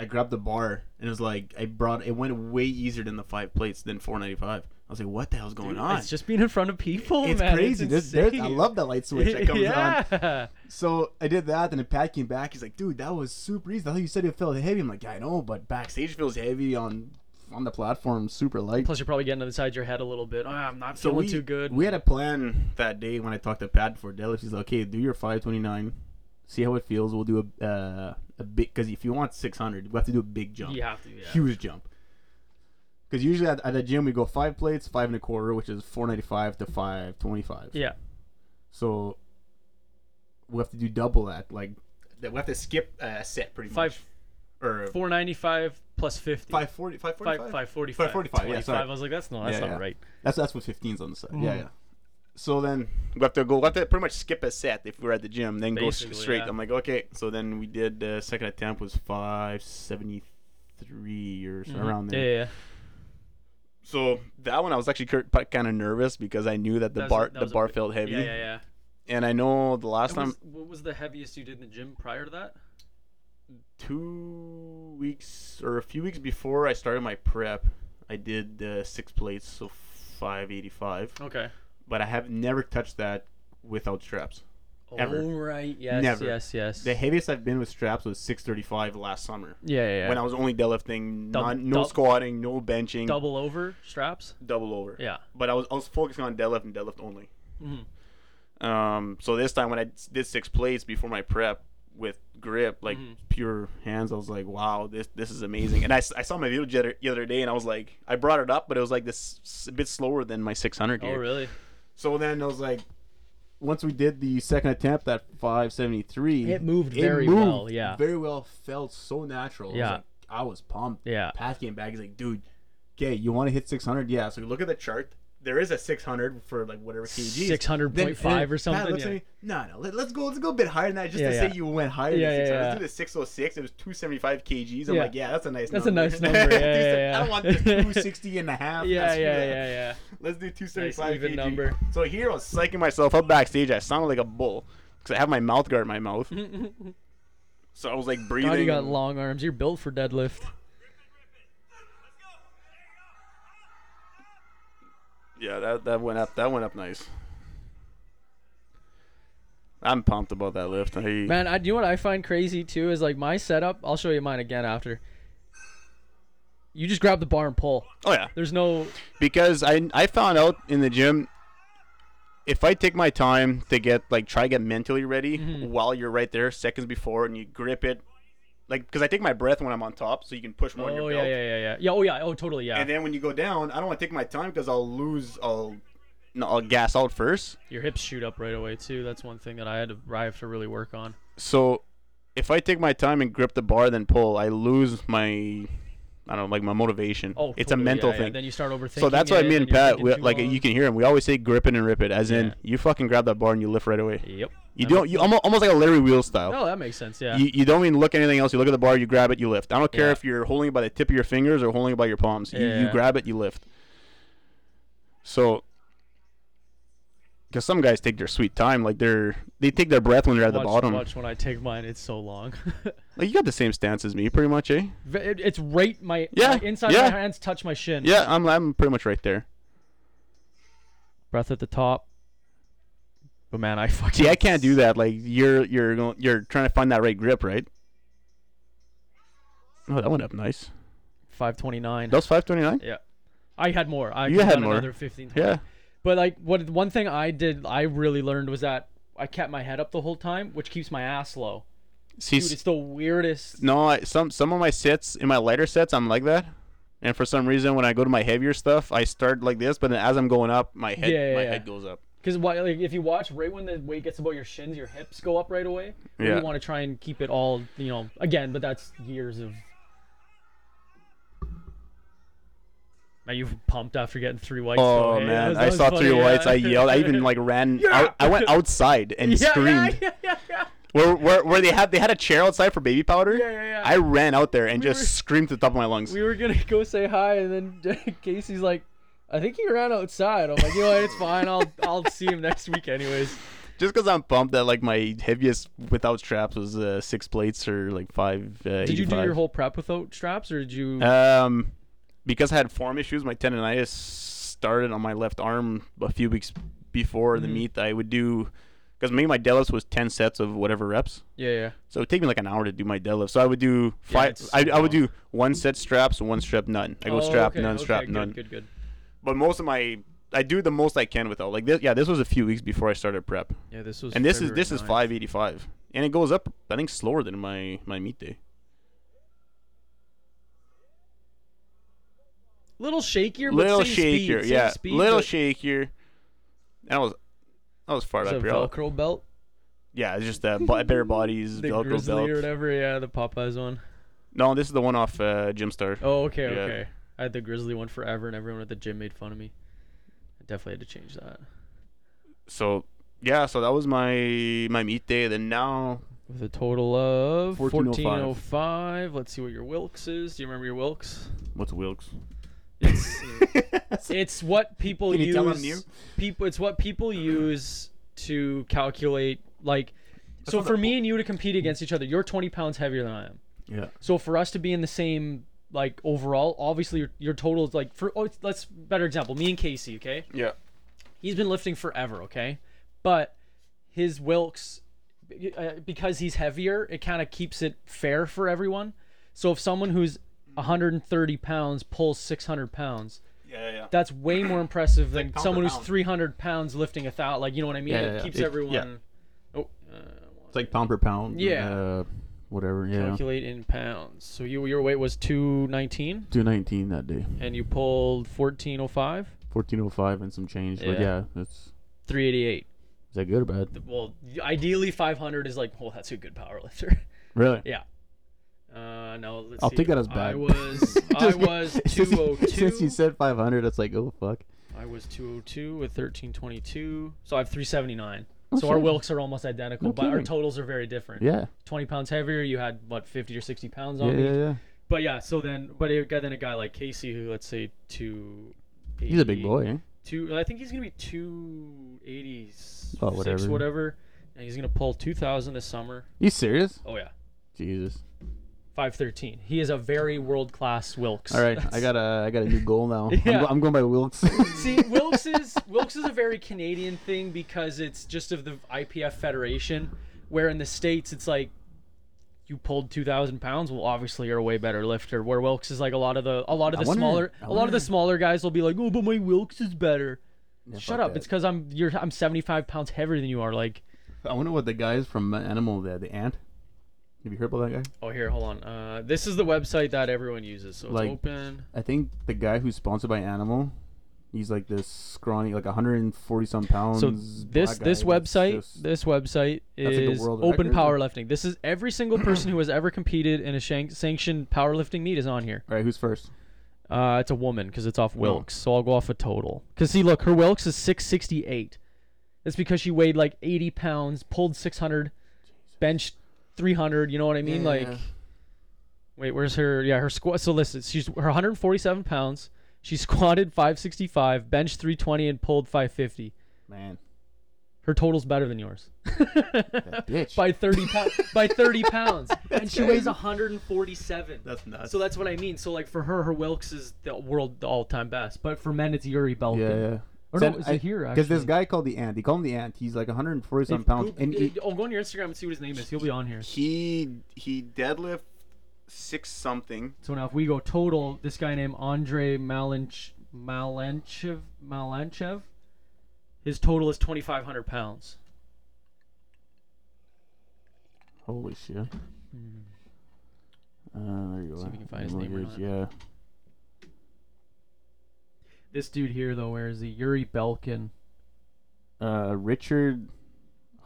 I grabbed the bar, and it was like, I brought, it went way easier than the five plates, than four ninety-five. I was like, what the hell's going Dude, on? It's just being in front of people, it's man. Crazy. It's crazy. I love that light switch that comes yeah. on. So I did that, and then Pat came back. He's like, dude, that was super easy. I thought you said it felt heavy. I'm like, yeah, I know, but backstage feels heavy on... on the platform, super light. Plus, you're probably getting inside your head a little bit. Oh, I'm not so feeling we, too good. We had a plan that day when I talked to Pat before deadlift. He's like, okay, do your five twenty-nine, see how it feels. We'll do a uh, a big, because if you want six hundred, we have to do a big jump. You have to, yeah. Huge jump. Because usually at, at the gym we go five plates, five and a quarter, which is four ninety-five to five twenty-five. Yeah. So we have to do double that. Like we have to skip a set pretty much. Five. Or four ninety-five plus fifty. five forty, five forty-five? five forty-five. five forty-five, yeah, sorry. I was like, that's not, that's yeah, not yeah. right. That's that's what fifteen's on the side. Mm. Yeah, yeah. So then we have to go, we have to pretty much skip a set if we're at the gym, then basically, go straight. Yeah. I'm like, okay. So then we did the uh, second attempt was five seventy-three or so, mm-hmm. around there. Yeah, yeah. So that one I was actually kind of nervous because I knew that the that bar a, the bar big, felt heavy. Yeah, yeah, yeah. And I know the last was, time. What was the heaviest you did in the gym prior to that? Two weeks or a few weeks before I started my prep, I did uh, six plates, so five eighty-five. Okay. But I have never touched that without straps. Oh, ever. Right. Yes. Never. Yes. Yes. The heaviest I've been with straps was six thirty-five last summer. Yeah. Yeah. yeah. When I was only deadlifting, Dub- non, no dub- squatting, no benching. Double over straps. Double over. Yeah. But I was I was focusing on deadlift and deadlift only. Mm-hmm. Um. So this time when I did six plates before my prep with grip, like mm-hmm. pure hands, I was like, wow, this this is amazing. And I, I saw my video the other day, and I was like, I brought it up, but it was like this a bit slower than my six hundred. Oh, here. Really? So then I was like, once we did the second attempt at five seventy-three, it moved very it moved well. Yeah, very well. Felt so natural. Yeah, I was, like, I was pumped. Yeah, Pat came back. He's like, dude, okay, you want to hit six hundred? Yeah. So you look at the chart. There is a six hundred for like whatever kgs. six hundred point five or something. Pat looks yeah. at me, no, no, let, let's go. Let's go a bit higher than that. Just yeah, to yeah. say you went higher yeah, than six hundred. Yeah, yeah. Let's do the six oh six. It was two seventy-five kgs. I'm yeah. like, yeah, that's a nice. That's number. That's a nice number. Yeah, yeah, yeah, yeah. I don't want this two sixty and a half. Yeah, that's, yeah, yeah, yeah, yeah. Let's do two seventy-five. Nice even kg. Number. So here I was psyching myself up backstage. I sounded like a bull because I have my mouth guard in my mouth. So I was like breathing. God, you got long arms. You're built for deadlift. Yeah, that that went up. That went up nice. I'm pumped about that lift. I, Man, I, you know what I find crazy too is like my setup. I'll show you mine again after. You just grab the bar and pull. Oh yeah. There's no. Because I I found out in the gym, if I take my time to get like try to get mentally ready mm-hmm. while you're right there seconds before and you grip it. Like, because I take my breath when I'm on top, so you can push more on oh, your belt. Oh, yeah, yeah, yeah. Yeah, oh, yeah. Oh, totally, yeah. And then when you go down, I don't want to take my time because I'll lose, I'll, no, I'll gas out first. Your hips shoot up right away, too. That's one thing that I had to, I have to really work on. So, if I take my time and grip the bar, then pull, I lose my, I don't know, like my motivation. Oh, it's totally, a mental yeah, thing. Yeah. Then you start overthinking. So, that's why me and Pat, we, like, long. You can hear him. We always say grip it and rip it, as yeah. in, you fucking grab that bar and you lift right away. Yep. You that don't. You almost, almost like a Larry Wheel style. Oh, that makes sense. Yeah. You, you don't even look at anything else. You look at the bar. You grab it. You lift. I don't care yeah. if you're holding it by the tip of your fingers or holding it by your palms. You, yeah. you grab it. You lift. So, because some guys take their sweet time, like they're they take their breath when they're at watch, the bottom. Watch when I take mine. It's so long. Like you got the same stance as me, pretty much, eh? It, it's right. My yeah. my inside yeah. my hands touch my shin. Yeah, I'm I'm pretty much right there. Breath at the top. But man, I fucking see. I can't do that. Like you're you're going, you're trying to find that right grip, right? Oh, that went up nice. Five twenty nine. That was five twenty nine. Yeah, I had more. I you had more. Another fifteen. twenty. Yeah. But like, what one thing I did, I really learned was that I kept my head up the whole time, which keeps my ass low. See, dude, it's the weirdest. No, I, some some of my sets in my lighter sets, I'm like that. And for some reason, when I go to my heavier stuff, I start like this. But then as I'm going up, my head yeah, yeah, my yeah. head goes up. Because like, if you watch, right when the weight gets above your shins, your hips go up right away. Yeah. You want to try and keep it all, you know, again, but that's years of... Man, you've pumped after getting three whites. Oh, though, man. Hey? I saw funny. three yeah. whites. I yelled. I even, like, ran... Yeah. Out, I went outside and yeah, screamed. Yeah, yeah, yeah, yeah. Where, where, where they had they had a chair outside for baby powder. Yeah, yeah, yeah. I ran out there and we just were, screamed to the top of my lungs. We were going to go say hi, and then Casey's like, I think he ran outside. I'm like, you know what? It's fine. I'll I'll see him next week anyways. Just because I'm pumped that like my heaviest without straps was uh, six plates or like five. Uh, did you do your whole prep without straps or did you? Um, because I had form issues, my tendonitis started on my left arm a few weeks before mm-hmm. the meet. I would do because maybe my deadlifts was ten sets of whatever reps. Yeah, yeah. So it would take me like an hour to do my deadlift. So I would do five. Yeah, I I would do one set straps, one strap none. I go oh, strap okay, none, okay, strap good, none. Good, good, good. But most of my, I do the most I can without. Like this, yeah, this was a few weeks before I started prep. Yeah, this was. And this February is this ninth. Is five eighty-five And it goes up, I think, slower than my, my meat day. Little shakier, but little same shakier, speed, same yeah, speed, little but... shakier. That was, that was far up here. Velcro belt. Yeah, it's just that bare bodies the Velcro Grizzly belt or whatever. Yeah, the Popeyes one. No, this is the one off uh, Gymstar. Oh, okay, yeah. okay. I had the Grizzly one forever, and everyone at the gym made fun of me. I definitely had to change that. So yeah, so that was my my meat day. Then now with a total of fourteen oh five. Let's see what your Wilks is. Do you remember your Wilks? What's Wilks? It's, it's what people Can you use. Tell them you? People, it's what people use to calculate. Like, That's so for that, me and you to compete against each other, you're twenty pounds heavier than I am. Yeah. So for us to be in the same like overall, obviously your, your total is like for. Oh, let's better example. Me and Casey. Okay. Yeah. He's been lifting forever. Okay, but his Wilks, uh, because he's heavier, it kind of keeps it fair for everyone. So if someone who's one hundred thirty pounds pulls six hundred pounds. Yeah, yeah. That's way more impressive than like someone who's three hundred pounds lifting a thousand. Like, you know what I mean? Yeah, it yeah, keeps it, everyone. Yeah. Oh, uh, it's like pound per pound. Yeah. Uh, whatever. Yeah. Calculate in pounds. So you your weight was two nineteen. two nineteen that day. And you pulled fourteen oh five. fourteen oh five and some change. Yeah. But yeah, that's three eighty-eight. Is that good or bad? Well, ideally five hundred is like, oh, that's a good power lifter. Really? Yeah. Uh, no, let's I'll see. Take that as bad. I was, I was two oh two. Since you said five hundred, it's like, oh, fuck. I was two oh two with thirteen twenty-two. So I have three seventy-nine. Oh, so sure. Our Wilks are almost identical, no but kidding. Our totals are very different. Yeah. twenty pounds heavier. You had, what, fifty or sixty pounds on yeah, me? Yeah, yeah, But, yeah, so then, but it got then a guy like Casey who, let's say, two eighty. He's a big boy, eh? Two, I think he's going to be two eighty-six, oh, whatever. whatever. And he's going to pull two thousand this summer. You serious? Oh, yeah. Jesus. five thirteen. He is a very world-class Wilks. All right, I got a, I got a new goal now. Yeah. I'm, I'm going by Wilks. See, Wilks is Wilks is a very Canadian thing because it's just of the I P F Federation, where in the States it's like you pulled two thousand pounds. Well, obviously you're a way better lifter. Where Wilks is like a lot of the a lot of the wonder, smaller a lot of the smaller guys will be like, oh, but my Wilks is better. Yeah, shut up! That. It's because I'm you're I'm seventy-five pounds heavier than you are. Like, I wonder what the guys from Animal there, the ant. Have you heard about that guy? Oh, here, hold on. Uh, this is the website that everyone uses, so it's like, open. I think the guy who's sponsored by Animal, he's like this scrawny, like one hundred forty some pounds. So this this website, just, this website is like open powerlifting. This is every single person who has ever competed in a shank- sanctioned powerlifting meet is on here. All right, who's first? Uh, it's a woman because it's off Wilks, so I'll go off a total. Because see, look, her Wilks is six sixty-eight. That's because she weighed like eighty pounds, pulled six hundred, benched three hundred, you know what I mean? Yeah. Like, wait, where's her? Yeah, her squat. So listen, she's her one hundred forty-seven pounds. She squatted five sixty-five, benched three twenty, and pulled five fifty. Man, her total's better than yours. That bitch. By thirty pounds. By thirty pounds, and she weighs one hundred forty-seven. That's nuts. So that's what I mean. So like for her, her Wilks is the world the all-time best, but for men, it's Yuri Belkin. Yeah, yeah. Or so no, is I, it here, actually? Because this guy called the Ant. He called him the Ant. He's like one hundred forty-some pounds. Go, and he, oh, go on your Instagram and see what his name is. He'll be on here. He he deadlift six something. So now if we go total, this guy named Andre Malinch, Malanchev, Malanchev, his total is twenty-five hundred pounds. Holy shit. Mm. Uh, there you go. See if we can find his name or not. Yeah. This dude here, though, where is he? Yuri Belkin. Uh, Richard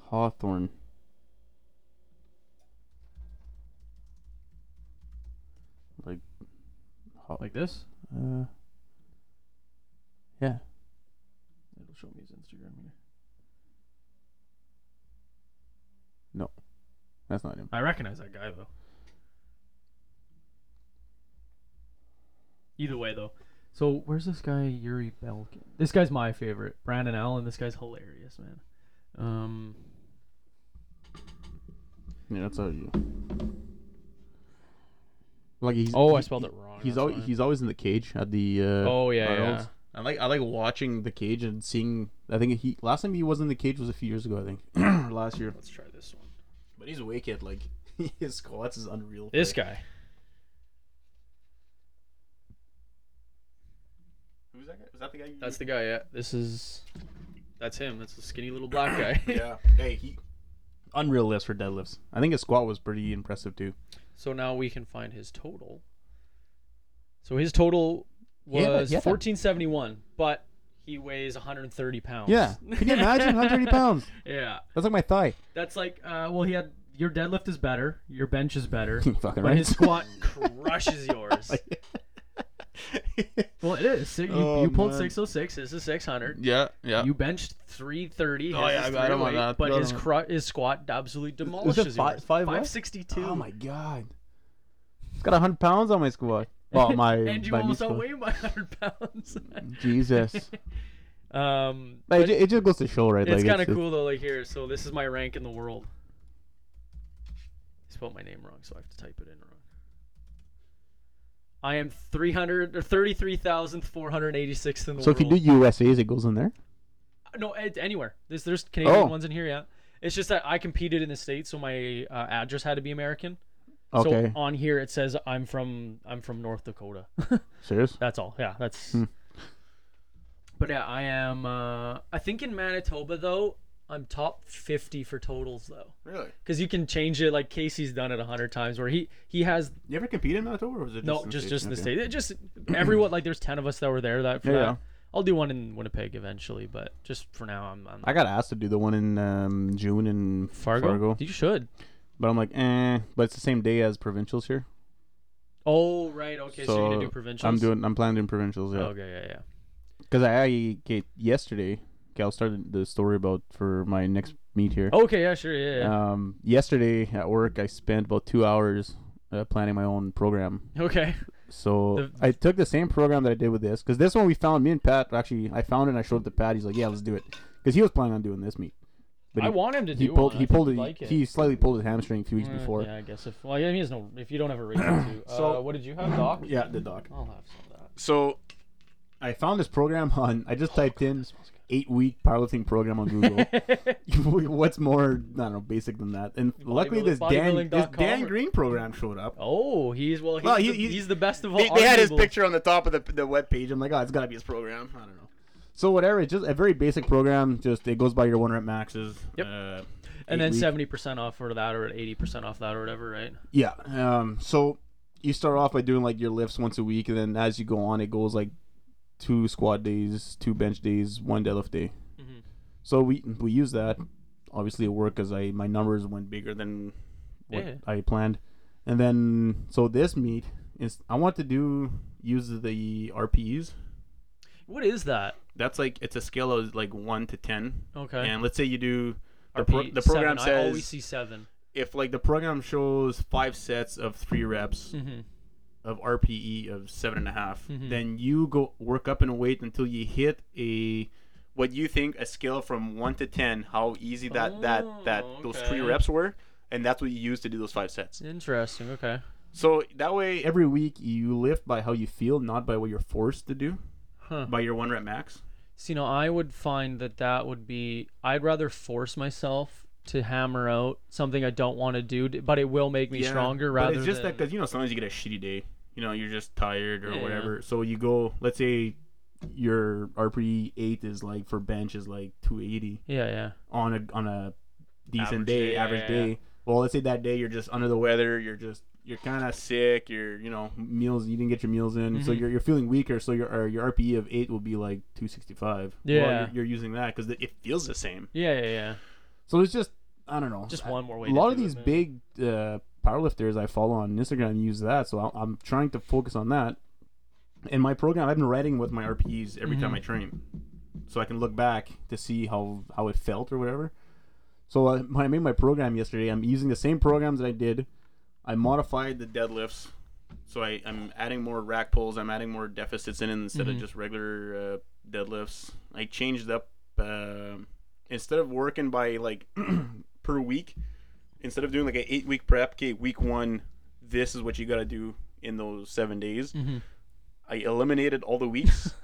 Hawthorne. Like, Haw- like this? Uh, yeah. It'll show me his Instagram here. No, that's not him. I recognize that guy, though. Either way, though. So where's this guy Yuri Belkin? This guy's my favorite, Brandon Allen. This guy's hilarious, man. Um, yeah, that's how you. Like he's. Oh, he, I spelled he, it wrong. He's always, he's always in the cage at the. Uh, oh yeah, yeah. I like I like watching the cage and seeing. I think he last time he was in the cage was a few years ago. I think last year. Let's try this one. But he's a wicked. Like his squats is unreal. This play. Guy. Is that the guy? You that's the guy. Yeah. This is. That's him. That's the skinny little black guy. Yeah. Hey, he. unreal lifts for deadlifts. I think his squat was pretty impressive too. So now we can find his total. So his total was yeah, yeah. fourteen seventy-one, but he weighs one hundred thirty pounds. Yeah. Can you imagine one hundred thirty pounds? Yeah. That's like my thigh. That's like, uh, well, he had, your deadlift is better. Your bench is better. Fucking right. But his squat crushes yours. Well, it is. So you, oh, you pulled man. six oh six. This is six hundred. Yeah, yeah. You benched three thirty. Oh, yeah, I don't want that. But his, cru- his squat absolutely demolishes it five, yours. Five five sixty-two. Oh, my God. It's got one hundred pounds on my squat. Well, my, and you my almost outweigh my one hundred pounds. Jesus. um, but it, it just goes to show, right? It's like, kind of cool, though. Like, here, so this is my rank in the world. I spelled my name wrong, so I have to type it in wrong. I am thirty-three thousand four hundred eighty-sixth in the so world. So if you do U S As, it goes in there? No, it, anywhere. There's, there's Canadian oh. ones in here, yeah. It's just that I competed in the States, so my uh, address had to be American. Okay. So on here it says I'm from I'm from North Dakota. Serious? That's all. Yeah, that's. Hmm. But yeah, I am. Uh, I think in Manitoba though, I'm top fifty for totals though. Really? Because you can change it. Like Casey's done it a hundred times, where he he has. You ever compete in Manitoba? Or was it just no, in just just in the okay. state. It just everyone like there's ten of us that were there. That for yeah, that. Yeah. I'll do one in Winnipeg eventually, but just for now I'm. I'm I got asked to do the one in um, June in Fargo. Fargo. You should. But I'm like, eh. But it's the same day as provincials here. Oh right, okay. So, so you're gonna do provincials. I'm doing. I'm planning provincials. Yeah. Okay, yeah, yeah. Because I, I okay, yesterday. Okay, I'll start the story about for my next meet here. Okay, yeah, sure, yeah. yeah. Um, yesterday at work, I spent about two hours uh, planning my own program. Okay. So the, I took the same program that I did with this, because this one we found. Me and Pat actually, I found it and I showed it to Pat. He's like, yeah, let's do it, because he was planning on doing this meet. But I he, want him to do. He pulled. One. He pulled. It, like it. He slightly pulled his hamstring a few weeks uh, before. Yeah, I guess if well, yeah, he has no. If you don't have a race, too. Uh, so what did you have, Doc? Yeah, the Doc. I'll have some of that. So, I found this program on. I just oh, typed God, in eight week powerlifting program on Google. What's more, I don't know, basic than that? And Body luckily, this Dan, this Dan Green program showed up. Oh, he's well. He's, well, he, the, he's, he's the best of all. They, they had his picture on the top of the the web page. I'm like, oh, it's got to be his program. I don't know. So whatever, it's just a very basic program. Just it goes by your one rep maxes. Yep. Uh, and then seventy percent off for that, or eighty percent off that, or whatever, right? Yeah. Um. So you start off by doing like your lifts once a week, and then as you go on, it goes like two squat days, two bench days, one deadlift day. Mm-hmm. So we we use that. Obviously, it worked because I my numbers went bigger than what yeah. I planned. And then so this meet is I want to do use the R P Es. What is that? That's like, it's a scale of like one to ten. Okay. And let's say you do, the, pro, the program seven. Says. I always see seven. If like the program shows five sets of three reps mm-hmm. of R P E of seven and a half, mm-hmm. then you go work up and wait until you hit a, what you think a scale from one to ten, how easy that, oh, that, that okay. those three reps were. And that's what you use to do those five sets. Interesting. Okay. So that way every week you lift by how you feel, not by what you're forced to do. Huh. By your one rep max? So, you know, I would find that that would be... I'd rather force myself to hammer out something I don't want to do, but it will make me yeah, stronger rather than... It's just than... that because, you know, sometimes you get a shitty day. You know, you're just tired or yeah. whatever. So you go... Let's say your R P E eight is like... For bench is like two eighty. Yeah, yeah. On a on a decent average day, day, average yeah, day. Yeah. Well, let's say that day you're just under the weather. You're just... You're kind of sick. You're, you know, meals. You didn't get your meals in, mm-hmm. so you're you're feeling weaker. So your your R P E of eight will be like two sixty five. Yeah, well, you're, you're using that because it feels the same. Yeah, yeah, yeah. So it's just I don't know. Just one more way. A lot of these it, big uh, powerlifters I follow on Instagram use that. So I'll, I'm trying to focus on that. In my program, I've been writing with my R P Es every mm-hmm. time I train, so I can look back to see how how it felt or whatever. So uh, when I made my program yesterday, I'm using the same programs that I did. I modified the deadlifts, so I, I'm adding more rack pulls. I'm adding more deficits in instead mm-hmm. of just regular uh, deadlifts. I changed up uh, instead of working by like per week. Instead of doing like an eight week prep, okay, week one, this is what you got to do in those seven days. Mm-hmm. I eliminated all the weeks,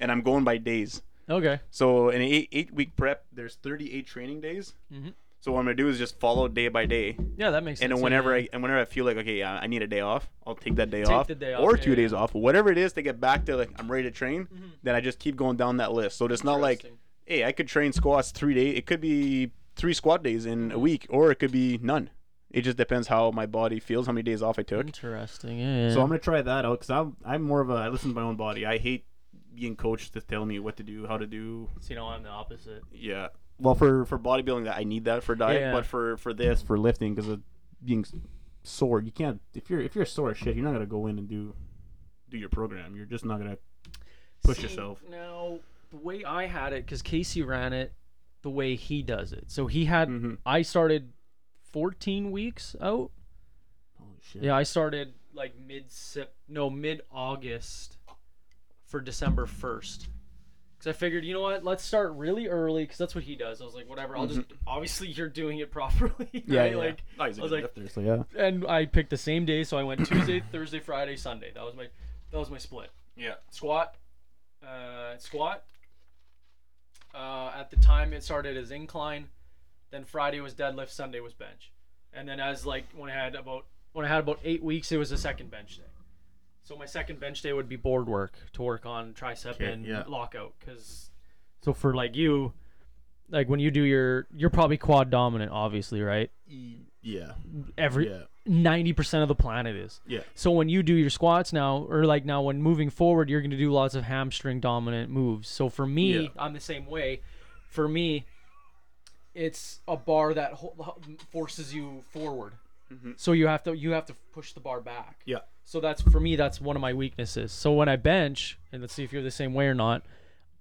and I'm going by days. Okay. So in an eight eight week prep, there's thirty-eight training days. Mm-hmm. So what I'm gonna do is just follow day by day. Yeah, that makes sense. And then whenever yeah. I and whenever I feel like okay, yeah, I need a day off, I'll take that day take off, the day off, or yeah, two yeah. days off, whatever it is to get back to like I'm ready to train. Mm-hmm. Then I just keep going down that list. So it's not like, hey, I could train squats three days. It could be three squat days in a week, or it could be none. It just depends how my body feels, how many days off I took. Interesting. Yeah, yeah. So I'm going to try that out because I'm, I'm more of a, I listen to my own body. I hate being coached to tell me what to do, how to do. So you know, I'm the opposite. Yeah. Well, for, for bodybuilding, that I need that for diet, yeah. But for, for this, for lifting, because of being sore, you can't, if you're, if you're sore as shit, you're not going to go in and do, do your program. You're just not going to push See, yourself. No, the way I had it, because Casey ran it the way he does it. So he had, mm-hmm. I started fourteen weeks out. Holy shit. Yeah, I started like mid sep no mid August for December first, because I figured, you know what, let's start really early, because that's what he does. I was like, whatever, I'll mm-hmm. just obviously you're doing it properly, right? Yeah, yeah. Like oh, I was like, after, so yeah. And I picked the same day, so I went Tuesday, Thursday, Friday, Sunday. That was my that was my split. Yeah, squat, uh, squat. Uh, at the time it started as incline. Then Friday was deadlift, Sunday was bench, and then as like when I had about when I had about eight weeks, it was a second bench day. So my second bench day would be board work to work on tricep okay, and yeah. lockout. Cause so for like you, like when you do your, you're probably quad dominant, obviously, right? Yeah. Every ninety yeah. percent of the planet is. Yeah. So when you do your squats now, or like now when moving forward, you're gonna do lots of hamstring dominant moves. So for me, yeah. I'm the same way. For me, it's a bar that forces you forward, mm-hmm. so you have to you have to push the bar back. Yeah. So that's for me. That's one of my weaknesses. So when I bench, and let's see if you're the same way or not.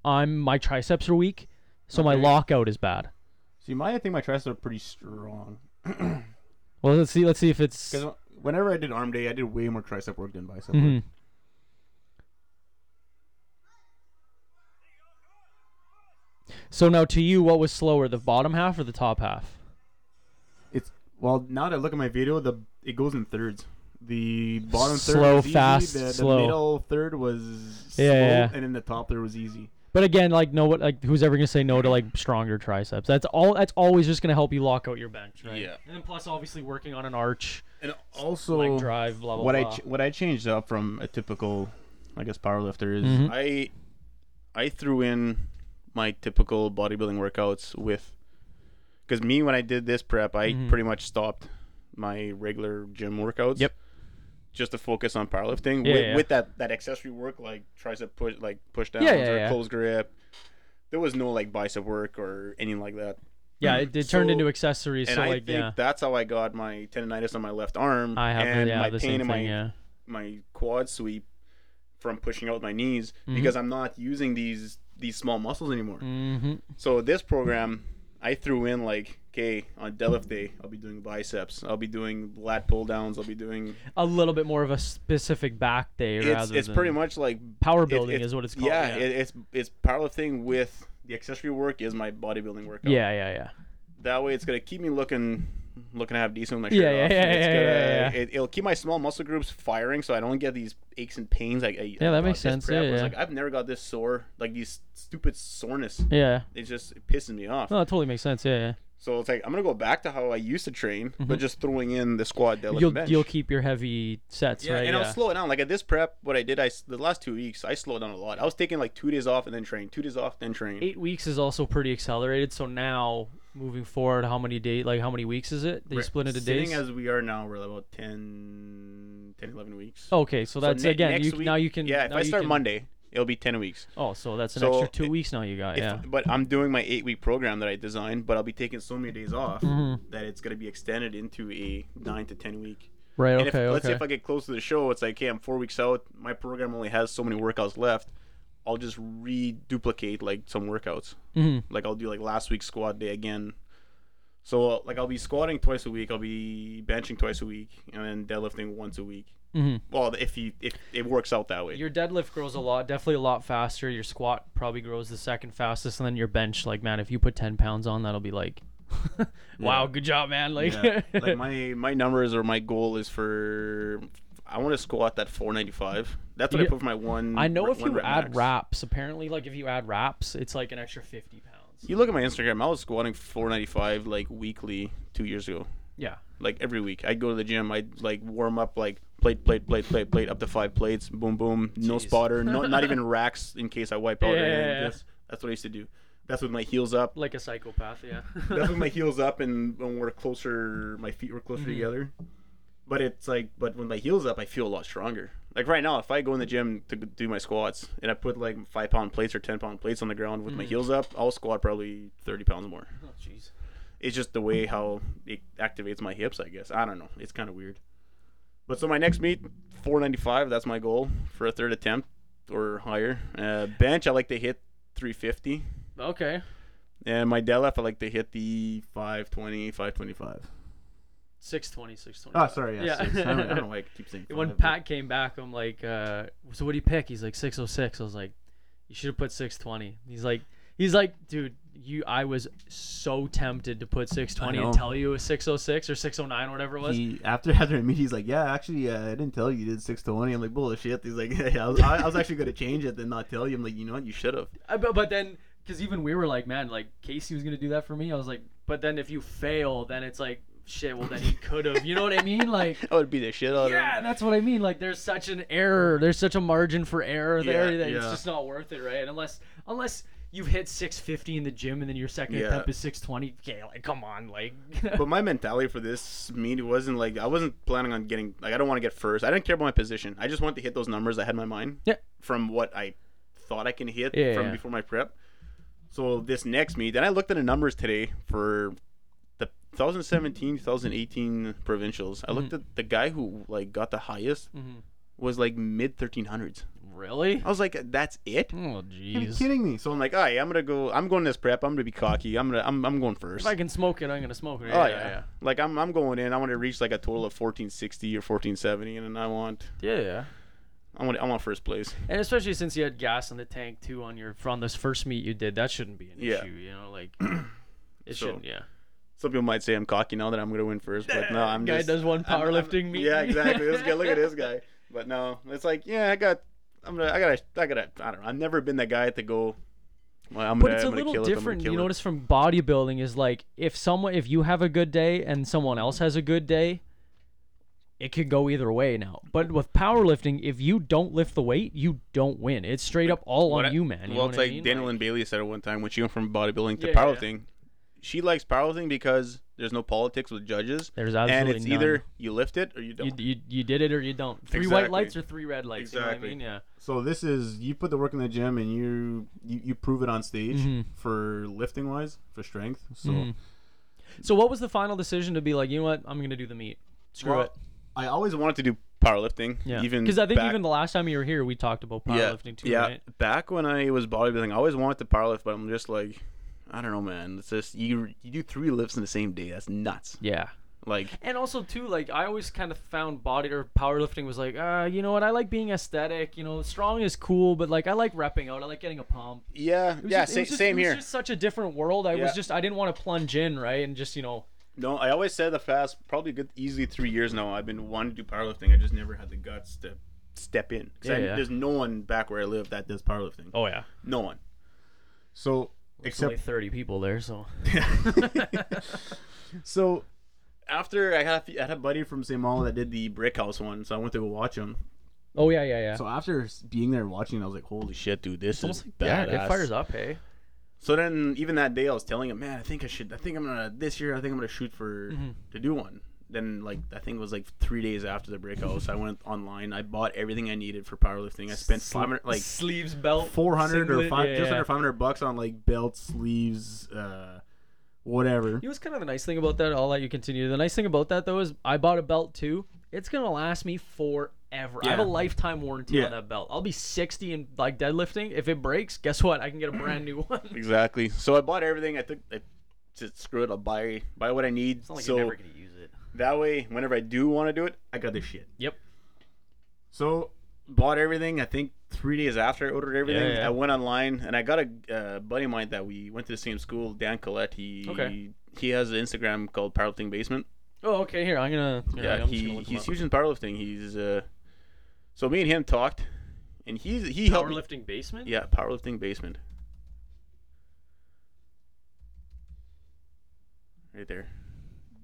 I'm my triceps are weak, so okay. my lockout is bad. See, my I think my triceps are pretty strong. Well, let's see. Let's see if it's because whenever I did arm day, I did way more tricep work than bicep mm-hmm. work. So now to you, what was slower, the bottom half or the top half? It's well, now that I look at my video, the it goes in thirds. The bottom third slow, was easy. Fast, the, the slow. The middle third was slow, yeah, yeah. and then the top third was easy. But again, like no what like who's ever gonna say no to like stronger triceps? That's all that's always just gonna help you lock out your bench, right? Yeah. And then plus obviously working on an arch and also like drive, blah blah what blah. What I ch- what I changed up from a typical I guess powerlifter is mm-hmm. I I threw in my typical bodybuilding workouts with, because me when I did this prep, I mm-hmm. pretty much stopped my regular gym workouts. Yep. Just to focus on powerlifting yeah, with, yeah. with that, that accessory work like tricep push, like push downs yeah, yeah, or yeah. close grip. There was no like bicep work or anything like that. Yeah, it, it so, turned into accessories. And so I like, think yeah. that's how I got my tendonitis on my left arm I have, and yeah, my pain in thing, my yeah. my quad sweep from pushing out my knees mm-hmm. because I'm not using these. these small muscles anymore. Mm-hmm. So this program, I threw in like, okay, on deadlift day, I'll be doing biceps. I'll be doing lat pull downs. I'll be doing a little bit more of a specific back day. It's, rather it's than pretty much like power building it, it, is what it's called. Yeah, yeah. It, it's it's powerlifting with the accessory work is my bodybuilding workout. Yeah, yeah, yeah. That way, it's gonna keep me looking, looking to have decent with my shirt yeah, off. Yeah, yeah, it's yeah, gonna, yeah, yeah. It, it'll keep my small muscle groups firing, so I don't get these aches and pains. Like, I, yeah, that makes sense. Yeah, yeah. Like, I've never got this sore, like these stupid soreness. Yeah, it just it pisses me off. No, that totally makes sense. Yeah, yeah. So it's like I'm gonna go back to how I used to train, mm-hmm. but just throwing in the squat, deadlift, you'll, bench. You'll keep your heavy sets, yeah, right? And yeah. I'll slow it down. Like at this prep, what I did, I the last two weeks, I slowed down a lot. I was taking like two days off and then train, two days off then train. Eight weeks is also pretty accelerated. So now moving forward, how many day, like how many weeks is it? They right. split into Sitting days. As we are now, we're about ten, ten, eleven weeks. Okay, so that's so ne- again. You, week, now you can. Yeah, if I start can, Monday. It'll be ten weeks. Oh, so that's an so extra two it, weeks now you got, if, yeah. But I'm doing my eight-week program that I designed, but I'll be taking so many days off mm-hmm. that it's going to be extended into a nine to ten week. Right, and okay, if, okay. Let's say if I get close to the show, it's like, okay, I'm four weeks out. My program only has so many workouts left. I'll just reduplicate, like, some workouts. Mm-hmm. Like, I'll do, like, last week's squat day again. So, like, I'll be squatting twice a week. I'll be benching twice a week and then deadlifting once a week. Mm-hmm. Well, if you if it works out that way, your deadlift grows a lot, definitely a lot faster. Your squat probably grows the second fastest, and then your bench, like man, if you put ten pounds on, that'll be like, wow, yeah. good job, man. Like, yeah. like my my numbers or my goal is for I want to squat that four ninety-five. That's what you, I put for my one. I know if you add max. Wraps, apparently, like if you add wraps, it's like an extra fifty pounds. You look at my Instagram. I was squatting four ninety-five like weekly two years ago. Yeah, like every week I'd go to the gym. I'd like warm up like. Plate, plate, plate, plate, plate, up to five plates. Boom, boom. Jeez. No spotter. No, not even racks in case I wipe out. Yeah, or anything. That's, that's what I used to do. That's with my heels up. Like a psychopath, yeah. That's with my heels up, and when we're closer, my feet were closer mm-hmm. together. But it's like, but when my heels up, I feel a lot stronger. Like right now, if I go in the gym to do my squats and I put like five pound plates or ten pound plates on the ground with mm. my heels up, I'll squat probably thirty pounds more. Oh, jeez. It's just the way how it activates my hips, I guess. I don't know. It's kind of weird. But so my next meet, four ninety-five. That's my goal for a third attempt or higher. Uh, bench, I like to hit three fifty. Okay. And my deadlift, I like to hit the five twenty, five twenty-five. six twenty, six twenty. Oh, sorry. Yeah. yeah. Six. I, don't, I don't know why I keep saying. When Pat came back, I'm like, uh, so what do you pick? He's like six oh six. I was like, you should have put six twenty. He's like, he's like, dude, you. I was so tempted to put six twenty and tell you it was six oh six or six oh nine or whatever it was. He, after after a meet, he's like, yeah, actually, uh, I didn't tell you you did six twenty. I'm like, bullshit. He's like, hey, I was, I, I was actually going to change it and not tell you. I'm like, you know what? You should have. But, but then, because even we were like, man, like Casey was going to do that for me. I was like, but then if you fail, then it's like, shit, well then he could have, you know what I mean? Like that would be the shit out yeah of that's what I mean. Like there's such an error, there's such a margin for error there yeah, that yeah. it's just not worth it, right? Unless unless you've hit six fifty in the gym and then your second yeah. attempt is six twenty. Okay, like come on, like but my mentality for this meet, it wasn't like I wasn't planning on getting, like I don't want to get first, I didn't care about my position, I just wanted to hit those numbers I had in my mind yeah from what I thought I can hit yeah, from yeah. before my prep. So this next meet, then I looked at the numbers today for twenty seventeen, twenty eighteen provincials. I looked mm-hmm. at the guy who like got the highest mm-hmm. was like mid thirteen hundreds. Really? I was like, that's it? Oh jeez. Are you kidding me? So I'm like, all right, I'm gonna go. I'm going this prep. I'm gonna be cocky. I'm gonna. I'm. I'm going first. If I can smoke it, I'm gonna smoke it. Oh yeah, yeah. yeah. Like I'm. I'm going in. I want to reach like a total of fourteen sixty or fourteen seventy, and then I want. Yeah. yeah. I want. I want first place. And especially since you had gas in the tank too on your from this first meet you did, that shouldn't be an yeah. issue. You know, like it so. shouldn't. Yeah. Some people might say I'm cocky now that I'm going to win first, but no, I'm guy just... Guy does one powerlifting I'm, I'm, meet. Yeah, exactly. This guy, look at this guy. But no, it's like, yeah, I got... I'm gonna, I got I gotta, I don't know. I've never been that guy to go... Well, I'm but gonna, it's I'm a little kill different. It, you it. notice from bodybuilding is like, if someone, if you have a good day and someone else has a good day, it could go either way now. But with powerlifting, if you don't lift the weight, you don't win. It's straight up all what on I, you, man. You well, know it's know like I mean? Daniel like, and Bailey said at one time, when she went from bodybuilding to yeah, powerlifting... Yeah. She likes powerlifting because there's no politics with judges. There's absolutely and it's none. Either you lift it or you don't. You, you, you did it or you don't. Three exactly. white lights or three red lights. Exactly. You know what I mean? Yeah. So this is you put the work in the gym and you you, you prove it on stage mm-hmm. for lifting wise, for strength. So, mm-hmm. so what was the final decision to be like? You know what? I'm gonna do the meet. Screw well, it. I always wanted to do powerlifting. Yeah. Even because I think back... even the last time you were here, we talked about powerlifting yeah, too. Yeah. Right? Back when I was bodybuilding, I always wanted to powerlift, but I'm just like. I don't know, man. It's just you you do three lifts in the same day. That's nuts. Yeah. Like and also too, like I always kind of found body or powerlifting was like, uh, you know what? I like being aesthetic. You know, strong is cool, but like I like repping out. I like getting a pump. Yeah, yeah. Just, same, just, same here. It was just such a different world. I yeah. was just I didn't want to plunge in, right? And just you know. No, I always said the fast. Probably a good, easily three years now. I've been wanting to do powerlifting. I just never had the guts to step in. Yeah, I, yeah. There's no one back where I live that does powerlifting. Oh yeah. No one. So. Except only thirty people there, so. So, after I had, I had a buddy from Saint Malo that did the Brickhouse one, so I went to go watch him. Oh yeah, yeah, yeah. So after being there and watching, I was like, "Holy shit, dude, this it's is like badass." Yeah, it fires up, hey. So then, even that day, I was telling him, "Man, I think I should. I think I'm gonna this year. I think I'm gonna shoot for mm-hmm. to do one." Then, like, I think it was like three days after the Brickhouse, I went online. I bought everything I needed for powerlifting. I spent Sle- five hundred, like sleeves, belt, four hundred or five, yeah, just yeah. under five hundred bucks on like belts, sleeves, uh, whatever. You know, it's kind of the nice thing about that. I'll let you continue. The nice thing about that though is I bought a belt too. It's gonna last me forever. Yeah. I have a lifetime warranty yeah. on that belt. I'll be sixty and like deadlifting. If it breaks, guess what? I can get a brand new one. Exactly. So I bought everything. I took. I just screw it. I'll buy buy what I need. It's not like so, you're never gonna use it. That way, whenever I do want to do it, I got this shit. Yep. So, bought everything. I think three days after I ordered everything, yeah, yeah. I went online, and I got a uh, buddy of mine that we went to the same school, Dan Collette. He, okay. he has an Instagram called Powerlifting Basement. Oh, okay. Here, I'm going to... Yeah, yeah I'm he, he's huge in powerlifting. He's... Uh, so, me and him talked, and he's, he powerlifting helped... Powerlifting Basement? Yeah, Powerlifting Basement. Right there.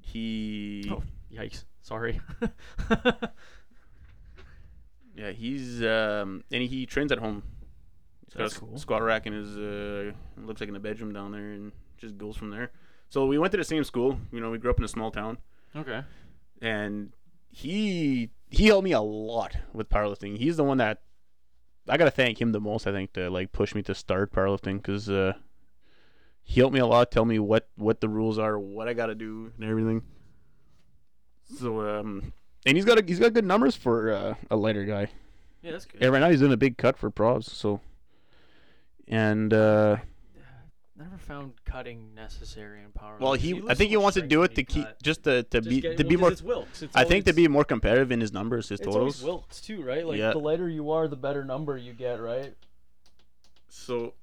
He oh yikes sorry yeah he's um and he trains at home. He's So that's cool. Squat rack in his uh, looks like in the bedroom down there, and just goes from there. So we went to the same school. You know, we grew up in a small town. Okay. And he he helped me a lot with powerlifting. He's the one that I gotta thank him the most. I think to like push me to start powerlifting because uh, he helped me a lot. Tell me what what the rules are, what I gotta do, and everything. So um, and he's got a, he's got good numbers for uh, a lighter guy. Yeah, that's good. And right now he's doing a big cut for probs. So and. Uh, Never found cutting necessary in powerlifting. Well, he, he I think he wants to do it to keep just to, to just be get, to well, be more. It's Wilks. It's I always, think to be more competitive in his numbers, his totals. It's Wilks too, right? Like yeah. The lighter you are, the better number you get, right? So,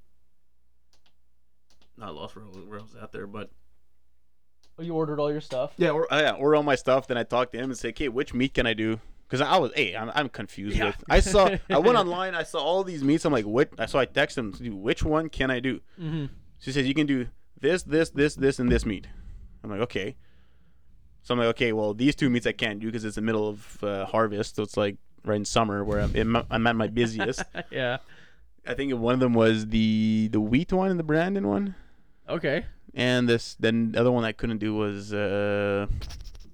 I lost where, where I was at there, but. Oh, you ordered all your stuff. Yeah, or yeah, order all my stuff. Then I talked to him and said, "Okay, which meat can I do?" Because I was, hey, I'm, I'm confused yeah. with. I saw, I went online, I saw all these meats. I'm like, what? So I texted him, "Which one can I do?" Mm-hmm. She says, you can do this, this, this, this, and this meat. I'm like, okay. So I'm like, okay, well, these two meats I can't do because it's the middle of uh, harvest. So it's like right in summer where I'm, I'm at my busiest. Yeah. I think one of them was the, the wheat one and the Brandon one. Okay. And this then the other one I couldn't do was, uh,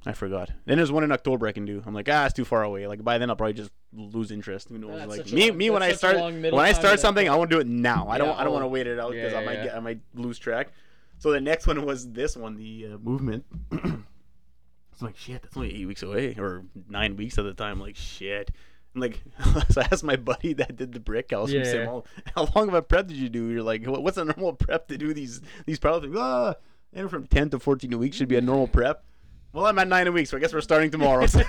I forgot. Then there's one in October I can do. I'm like, ah, it's too far away. Like by then I'll probably just lose interest. Who knows? That's like me, long, me when I start when I start something, that... I want to do it now. Yeah, I don't, I don't want to wait it out because yeah, yeah, I might, yeah. get, I might lose track. So the next one was this one, the uh, movement. It's like shit. That's only eight weeks away or nine weeks at the time. Like shit. I'm like, so I asked my buddy that did the Brickhouse. Yeah. Said, well, how long of a prep did you do? You're like, what's a normal prep to do these these powerlifting? Ah, and from ten to fourteen a week should be a normal prep. Well, I'm at nine a week, so I guess we're starting tomorrow. So,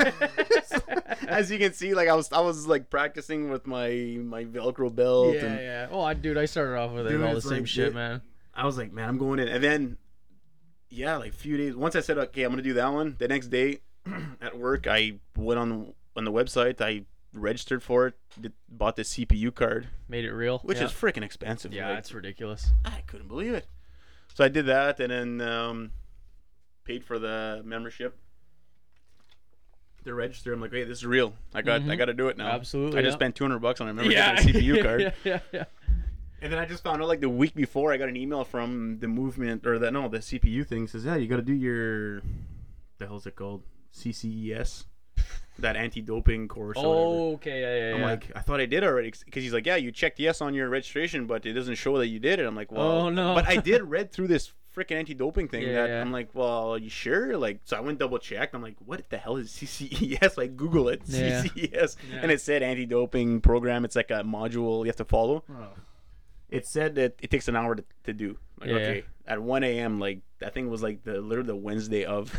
as you can see, like I was, I was like practicing with my, my Velcro belt. Yeah, and, yeah. Oh, I, dude, I started off with dude, it all the same like, shit, man. I was like, man, I'm going in, and then, yeah, like a few days. Once I said, okay, I'm gonna do that one. The next day, at work, I went on on the website. I registered for it. Did, bought the C P U card. Made it real, which yeah. is freaking expensive. Yeah, like, it's ridiculous. I couldn't believe it. So I did that, and then. Um, paid for the membership to register. I'm like, hey, this is real. I got mm-hmm. I got to do it now. Absolutely. I just yeah. spent two hundred bucks on a membership yeah. and a C P U card. yeah, yeah, yeah. And then I just found out like the week before I got an email from the movement or that no, the C P U thing says, yeah, you got to do your the hell's it called? C C E S. That anti-doping course. Oh, or okay, yeah, yeah. I'm yeah. like, I thought I did already, because he's like, yeah, you checked yes on your registration, but it doesn't show that you did it. I'm like, well, oh, no. But I did read through this freaking anti-doping thing yeah, that yeah. I'm like, well, are you sure? Like, so I went double checked. I'm like, what the hell is C C E S? Like, Google it, yeah. C C E S, yeah. and it said anti-doping program. It's like a module you have to follow. Oh. It said that it takes an hour to, to do. Like, yeah, okay, yeah. At one a.m., like I think it was like the literally the Wednesday of.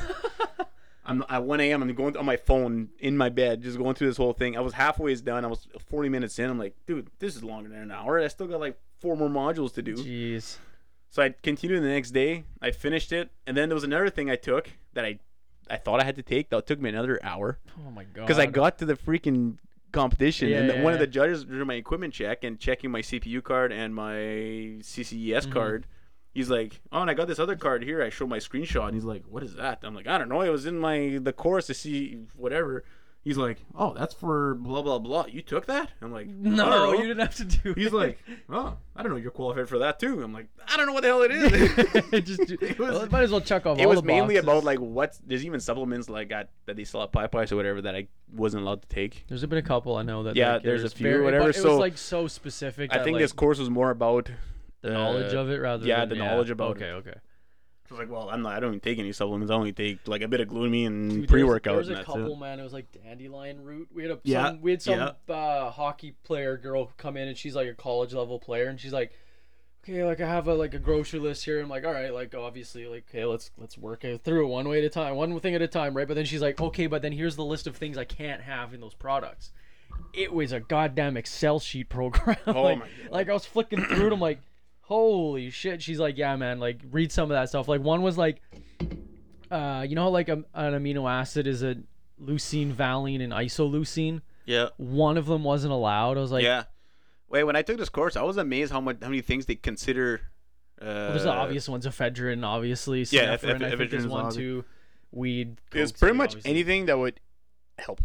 I'm at one a.m. I'm going on my phone in my bed, just going through this whole thing. I was halfway done. I was forty minutes in. I'm like, dude, this is longer than an hour. I still got like four more modules to do. Jeez. So I continued the next day. I finished it, and then there was another thing I took that I, I thought I had to take. That took me another hour. Oh my god! Because I got to the freaking competition, yeah, and yeah, one yeah. of the judges doing my equipment check and checking my C P U card and my C C E S mm-hmm. card. He's like, oh, and I got this other card here. I showed my screenshot, and he's like, what is that? I'm like, I don't know. It was in my the course to see whatever. He's like, oh, that's for blah, blah, blah. You took that? I'm like, no, you didn't have to do it. He's like, oh, I don't know. You're qualified for that, too. I'm like, I don't know what the hell it is. Just do, it was, well, might as well check off all the boxes. It was mainly about, like, what – there's even supplements like I, that they sell at Popeyes or whatever that I wasn't allowed to take. There's been a couple I know that – yeah, like, there's a few or whatever. It was, so, like, so specific. I think like, this course was more about – the knowledge uh, of it rather yeah, than – the yeah, the knowledge about okay, it. Okay, okay. I was like, well, I'm not. I don't even take any supplements. I only take like a bit of glutamine and Dude, pre-workout. There was, there was a couple, it. man. It was like dandelion root. We had a yeah, some, we had some yeah. uh, hockey player girl come in, and she's like a college level player, and she's like, okay, like I have a like a grocery list here. I'm like, all right, like obviously, like okay, let's let's work it through one way at a time, one thing at a time, right? But then she's like, okay, but then here's the list of things I can't have in those products. It was a goddamn Excel sheet program. Oh like, my God. Like I was flicking through it. I'm like. Holy shit. She's like, yeah, man, like read some of that stuff. Like one was like, uh, you know, how like a, an amino acid is a leucine, valine and isoleucine. Yeah. One of them wasn't allowed. I was like, yeah, wait, when I took this course, I was amazed how much, how many things they consider. Uh, well, there's the obvious ones, ephedrine, obviously. Yeah. Ephedrine, ephedrine I think there's one, obvious. Two weed. There's pretty much obviously. Anything that would help.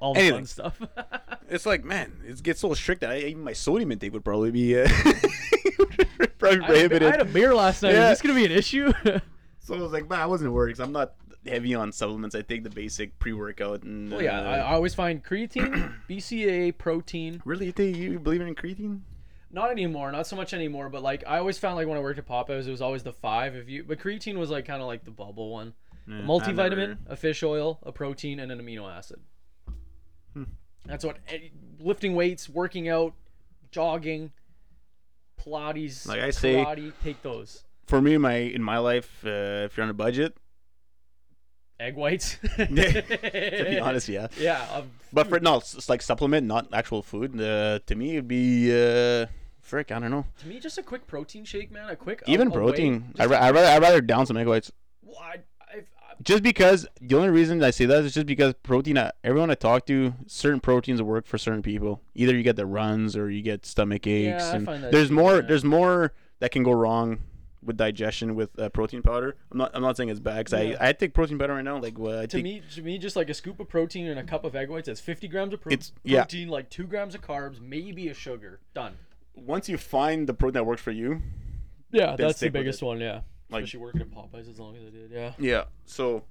all the fun stuff. It's like, man, it gets so strict that I, even my sodium intake would probably be uh, probably prohibited. I, I had a beer last night. Yeah. Is this going to be an issue? So I was like, man, I wasn't worried because I'm not heavy on supplements. I take the basic pre-workout. And, well, yeah, uh, I, I always find creatine, B C A A, protein. Really? You, think you believe in creatine? Not anymore, not so much anymore, but like I always found like when I worked at Popeyes, it was always the five of you, but creatine was like kind of like the bubble one. Yeah, a multivitamin, never... a fish oil, a protein, and an amino acid. Hmm. That's what lifting weights, working out, jogging, Pilates, like I say, karate, take those. For me, my in my life, uh, if you're on a budget, egg whites. To be honest, yeah. Yeah, um, but for no, it's like supplement, not actual food. Uh, to me, it'd be. Uh... Frick, I don't know. To me, just a quick protein shake, man. A quick even up, protein. I ra- I rather I rather down some egg whites. Well, I, I, I, just because the only reason I say that is just because protein. I, everyone I talk to, certain proteins work for certain people. Either you get the runs or you get stomach aches. Yeah, and I find that there's true, more. Man. There's more that can go wrong with digestion with uh, protein powder. I'm not. I'm not saying it's bad. Cause yeah. I I take protein powder right now. Like well, I to take, me, to me, just like a scoop of protein and a cup of egg whites. That's fifty grams of pro- it's, protein. Yeah. Like two grams of carbs, maybe a sugar. Done. Once you find the protein that works for you, yeah, that's the biggest one. Yeah, like, especially working at Popeyes as long as I did. Yeah, yeah. So,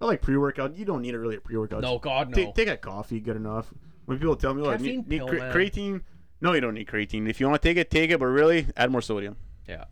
I like pre-workout. You don't need a really a pre-workout. No, God, no. Take, take a coffee, good enough. When people tell me, like, oh, need, need pill, cre- creatine, no, you don't need creatine. If you want to take it, take it, but really, add more sodium. Yeah,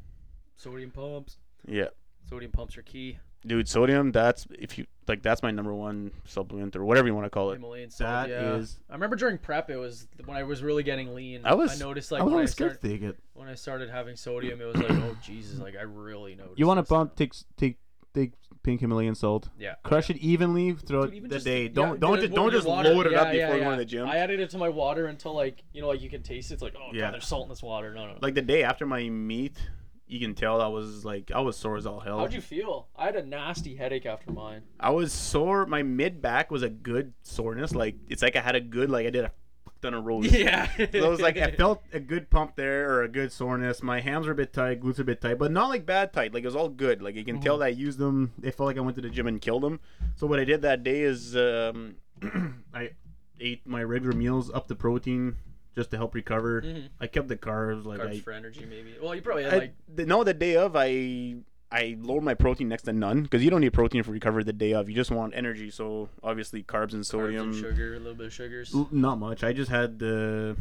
sodium pumps. Yeah, sodium pumps are key. Dude, sodium, that's if you like that's my number one supplement or whatever you want to call it. Himalayan salt, that yeah. is I remember during prep it was when I was really getting lean. I was I noticed like I was when I started to take it. When I started having sodium it was like, oh Jesus, like I really noticed. You want to pump take take take pink Himalayan salt. Yeah. Crush yeah. it evenly throughout Dude, even the just, day. Don't yeah, don't just don't just water, load it yeah, up before yeah, you yeah. go to the gym. I added it to my water until like you know like you can taste it. It's like, oh yeah. God, there's salt in this water. No, no, no. Like the day after my meat you can tell I was like I was sore as all hell. How'd you feel? I had a nasty headache after mine. I was sore. My mid back was a good soreness. Like it's like I had a good like I did a ton of rows. Yeah. So I was like I felt a good pump there or a good soreness. My hams were a bit tight, glutes were a bit tight, but not like bad tight. Like it was all good. Like you can mm-hmm. tell that I used them. It felt like I went to the gym and killed them. So what I did that day is um, I ate my regular meals, up the protein. Just to help recover, mm-hmm. I kept the carbs. Like carbs I, for energy, maybe. Well, you probably had I, like. The, no, the day of, I I lowered my protein next to none because you don't need protein for recovery the day of. You just want energy, so obviously carbs and sodium. Carbs and sugar, a little bit of sugars. L- not much. I just had the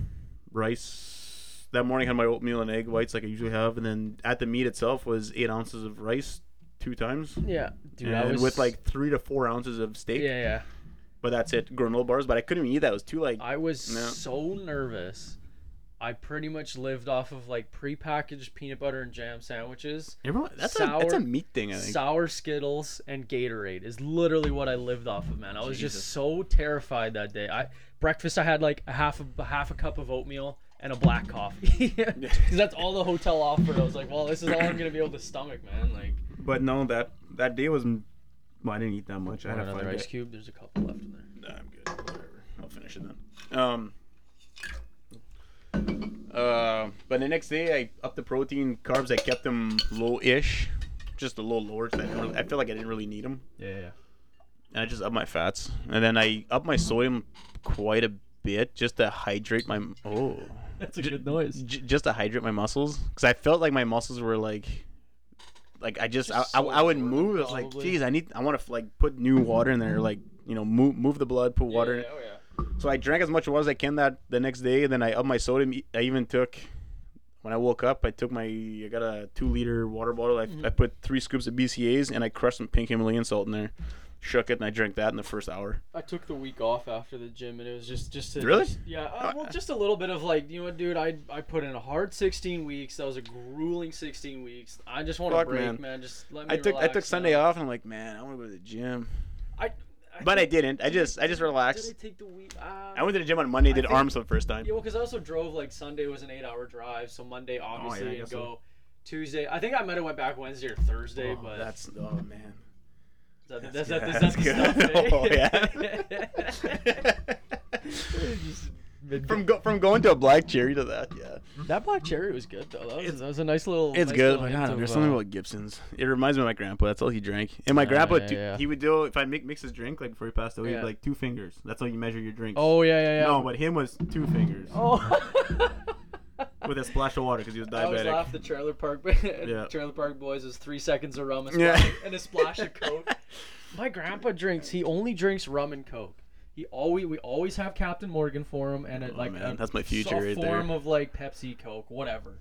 rice that morning. I had my oatmeal and egg whites like I usually have, and then at the meat itself was eight ounces of rice two times. Yeah, dude. And I was... with like three to four ounces of steak. Yeah, yeah. But that's it, granola bars. But I couldn't even eat that. It was too like. I was no. so nervous. I pretty much lived off of like prepackaged peanut butter and jam sandwiches. Everyone, that's sour, a that's a meat thing. I think sour Skittles and Gatorade is literally what I lived off of, man. I was Jesus. just so terrified that day. I breakfast I had like a half a half a cup of oatmeal and a black coffee because that's all the hotel offered. I was like, well, this is all I'm gonna be able to stomach, man. Like. But no, that that day was. Well, I didn't eat that much. I had another ice cube. There's a couple left in there. Nah, I'm good. Whatever. I'll finish it then. Um. Uh, but the next day, I upped the protein, carbs. I kept them low-ish, just a little lower. Cause I, really, I feel like I didn't really need them. Yeah, yeah. And I just upped my fats, and then I upped my sodium quite a bit just to hydrate my. Oh, that's a good noise. J- just to hydrate my muscles, because I felt like my muscles were like. Like I just, just I, so I I would move. It was like, geez, I need I want to like put new water in there, like you know, move move the blood, put water. Yeah, yeah, in it. Oh, yeah. So I drank as much water as I can that the next day. Then I upped my sodium. I even took when I woke up, I took my I got a two liter water bottle. I mm-hmm. I put three scoops of B C A As and I crushed some pink Himalayan salt in there, shook it, and I drank that in the first hour. I took the week off after the gym, and it was just just to really just, yeah uh, well just a little bit of like you know dude I I put in a hard sixteen weeks. That was a grueling sixteen weeks. I just want to break, man. man. Just let me. I took I took now. Sunday off, and I'm like, man, I want to go to the gym. I, I but I didn't. I just I just relaxed. Did I take the week? Um, I went to the gym on Monday. Did think, arms for the first time. Yeah, well, because I also drove like Sunday was an eight hour drive, so Monday obviously oh, yeah, I didn't go. So. Tuesday, I think I might have went back Wednesday or Thursday, oh, but that's oh man. That's, that's, that's, that's, that's good. That's good stuff, eh? Oh, yeah. From, go, from going to a black cherry to that, yeah. That black cherry was good, though. That was, that was a nice little... It's nice good, but God, there's something about Gibson's. It reminds me of my grandpa. That's all he drank. And my yeah, grandpa, yeah, yeah. he would do... If I make, mix his drink, like, before he passed away, yeah. he'd like, two fingers. That's how you measure your drink. Oh, yeah, yeah, yeah. No, but him was two fingers. Oh. With a splash of water, because he was diabetic. I always laugh the Trailer Park, yeah. Trailer Park Boys is three seconds of rum and, yeah. and a splash of Coke. My grandpa drinks... He only drinks rum and Coke. He always we always have Captain Morgan for him, and it, oh, like man, a, that's my future right there. Form of like Pepsi, Coke, whatever.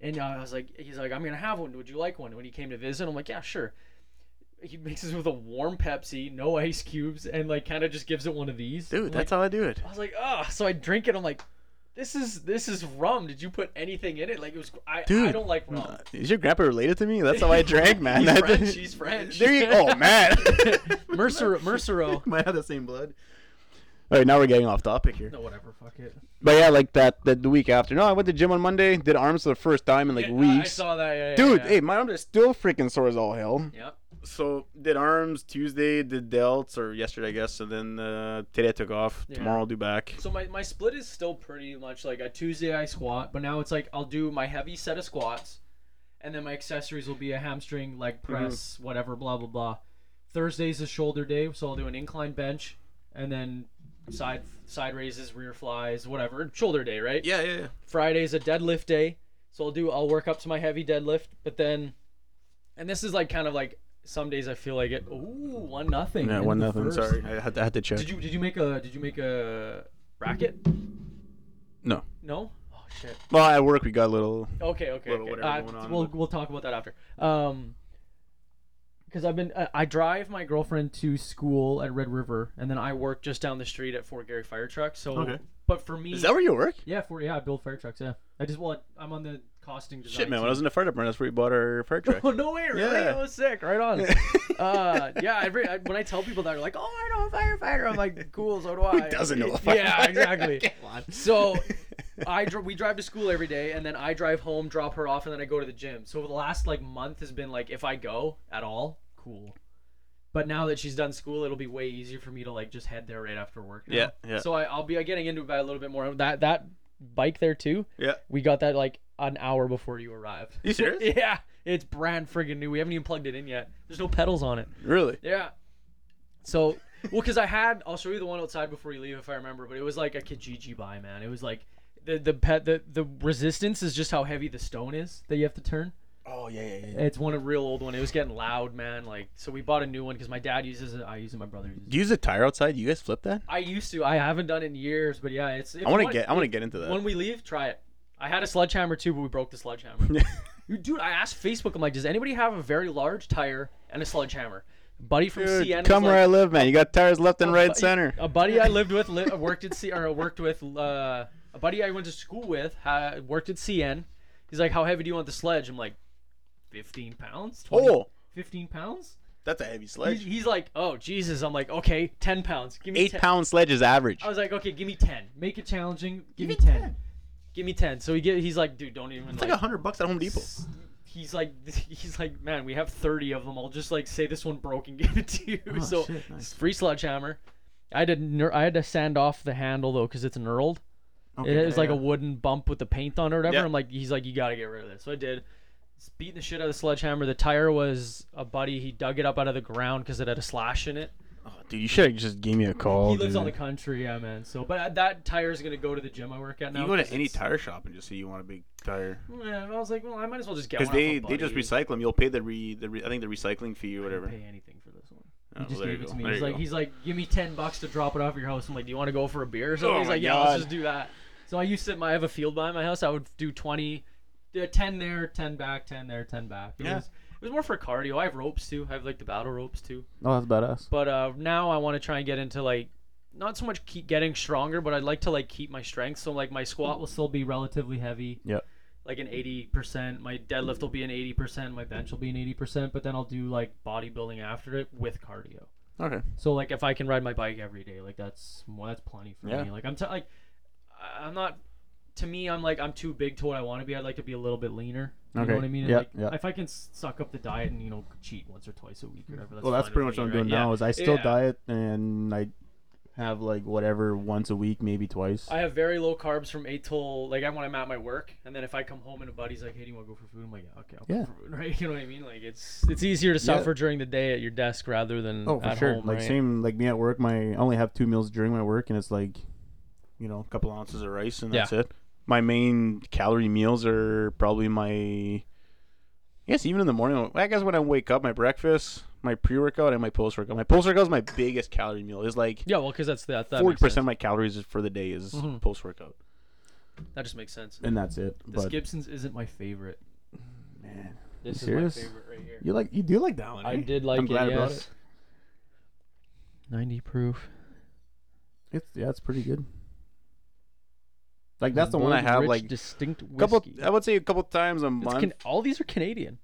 And I was like, he's like, I'm gonna have one. Would you like one? When he came to visit, I'm like, yeah, sure. He mixes it with a warm Pepsi, no ice cubes, and like kind of just gives it one of these. Dude, I'm that's like, how I do it. I was like, oh, so I drink it. I'm like, this is this is rum. Did you put anything in it? Like it was. I, Dude, I don't like rum. Nah, is your grandpa related to me? That's how I drank, man. He's French. He's French. There you go, oh, man. Mercer, Mercero might have the same blood. All right, now we're getting off topic here. No, whatever, fuck it. But yeah, like that, that the week after. No, I went to the gym on Monday. Did arms for the first time in like yeah, weeks. I saw that. Yeah, Dude, yeah, yeah. hey, my arms are still freaking sore as all hell. Yep. So did arms Tuesday, did delts, or yesterday I guess, and then uh, today I took off. Yeah. Tomorrow I'll do back. So my, my split is still pretty much like a Tuesday I squat, but now it's like I'll do my heavy set of squats, and then my accessories will be a hamstring, leg press, mm-hmm. whatever, blah, blah, blah. Thursday's a shoulder day, so I'll do an incline bench, and then side side raises, rear flies, whatever, shoulder day, right? Yeah, yeah, yeah. Friday's a deadlift day, so I'll do I'll work up to my heavy deadlift, but then, and this is like kind of like, some days I feel like it. Ooh, one nothing. Yeah, one nothing. First. Sorry, I had to, I had to check. Did you Did you make a Did you make a bracket? No. No. Oh shit. Well, at work we got a little. Okay. Okay. Little okay. Uh, going on. We'll We'll talk about that after. Um. Because I've been uh, I drive my girlfriend to school at Red River, and then I work just down the street at Fort Garry Fire Truck. So. Okay. But for me. Is that where you work? Yeah. For yeah, I build fire trucks. Yeah. I just well, I'm on the. Costing design Shit, man! Team. When I was in the fire department, that's where we bought our fire truck. Oh no way! Really? Yeah. That was sick. Right on. uh, yeah. Every I, when I tell people that, they're like, "Oh, I know a firefighter." I'm like, "Cool, so do I." Who doesn't know a firefighter? Yeah, exactly. Come on. So, I dr- we drive to school every day, and then I drive home, drop her off, and then I go to the gym. So the last like month has been like, if I go at all, cool. But now that she's done school, it'll be way easier for me to like just head there right after work now. Yeah, yeah. So I, I'll be getting into it by a little bit more. That that bike there too. Yeah. We got that like. An hour before you arrived. You serious? Yeah. It's brand friggin' new. We haven't even plugged it in yet. There's no pedals on it. Really? Yeah. So, well, because I had, I'll show you the one outside before you leave if I remember, but it was like a Kijiji buy, man. It was like the the pet the, the resistance is just how heavy the stone is that you have to turn. Oh, yeah, yeah, yeah. It's one a real old one. It was getting loud, man. Like, so we bought a new one because my dad uses it. I use it. My brother uses it. Do you use a tire outside? You guys flip that? I used to. I haven't done it in years, but yeah, it's. I want to get. I want to get into that. When we leave, try it. I had a sledgehammer too, but we broke the sledgehammer. Dude, I asked Facebook, I'm like, does anybody have a very large tire and a sledgehammer? A buddy from Dude, C N. Come was where like, I live, man. You got tires left and right bu- center. A buddy I lived with, li- worked at C- or worked with, uh, a buddy I went to school with, ha- worked at C N. He's like, how heavy do you want the sledge? I'm like, fifteen pounds? twenty, oh. fifteen pounds? That's a heavy sledge. He's, he's like, oh, Jesus. I'm like, okay, ten pounds. Give me Eight ten. Pound sledge is average. I was like, okay, give me ten. Make it challenging. Give, give me ten. ten. Give me ten. So he get, he's like, dude, don't even. It's like a like, hundred bucks at Home Depot. He's like, he's like, man, we have thirty of them. I'll just like say this one broke and give it to you. Oh, so shit, nice. Free sledgehammer. I did. I had to sand off the handle though because it's knurled. Okay, it was yeah, like yeah. a wooden bump with the paint on or whatever. Yeah. I'm like, he's like, you gotta get rid of this. So I did. Just beating the shit out of the sledgehammer. The tire was a buddy. He dug it up out of the ground because it had a slash in it. Oh, dude, you should have just gave me a call. He lives dude. on the country, yeah, man. So, but that tire is gonna go to the gym I work at now. You go to any tire shop and just say you want a big tire. Yeah, I was like, well, I might as well just get one. Because they, they just recycle them. You'll pay the re, the re, I think the recycling fee or whatever. I didn't pay anything for this one. He oh, just well, gave it to me. He's like, go. he's like, give me ten bucks to drop it off at your house. I'm like, do you want to go for a beer or something? Oh he's like, yeah, God. Let's just do that. So I used to, I have a field by my house. I would do twenty, ten there, ten back, ten there, ten back. It yeah. Was, It was more for cardio. I have ropes too. I have like the battle ropes too. Oh, that's badass. But uh, now I want to try and get into like, not so much keep getting stronger, but I'd like to like keep my strength. So like my squat will still be relatively heavy. Yep. Like an eighty percent. My deadlift will be an eighty percent. My bench will be an eighty percent. But then I'll do like bodybuilding after it with cardio. Okay. So like if I can ride my bike every day, like that's well, that's plenty for yeah. me. Like I'm t- like, I'm not. To me, I'm like I'm too big to what I want to be. I'd like to be a little bit leaner. You okay. know what I mean? Yeah. Like, yep. If I can suck up the diet and you know cheat once or twice a week or whatever. That's well, that's pretty much what I'm doing right? now. Yeah. Is I still yeah. diet and I have like whatever once a week, maybe twice. I have very low carbs from eight till like when I'm at my work, and then if I come home and a buddy's like, "Hey, do you want to go for food?" I'm like, "Okay, I'll yeah. go for food." Right? You know what I mean? Like it's it's easier to suffer yeah. during the day at your desk rather than oh for at sure. Home, like right? Same like me at work. My I only have two meals during my work, and it's like, you know, a couple ounces of rice, and that's yeah. it. My main calorie meals are probably my. Yes, even in the morning, I guess when I wake up, my breakfast, my pre-workout, and my post-workout. My post-workout is my biggest calorie meal. It's like yeah, well, because that's that. that forty percent of my calories for the day is mm-hmm. post-workout. That just makes sense. And that's it. This but Gibson's isn't my favorite. Man, this is my favorite right here. You like you do like that one? I eh? did like I'm it. Glad yes. about it. ninety proof. It's yeah, it's pretty good. Like that's the one I have. Rich, like distinct couple, I would say a couple times a month. Can, all these are Canadian.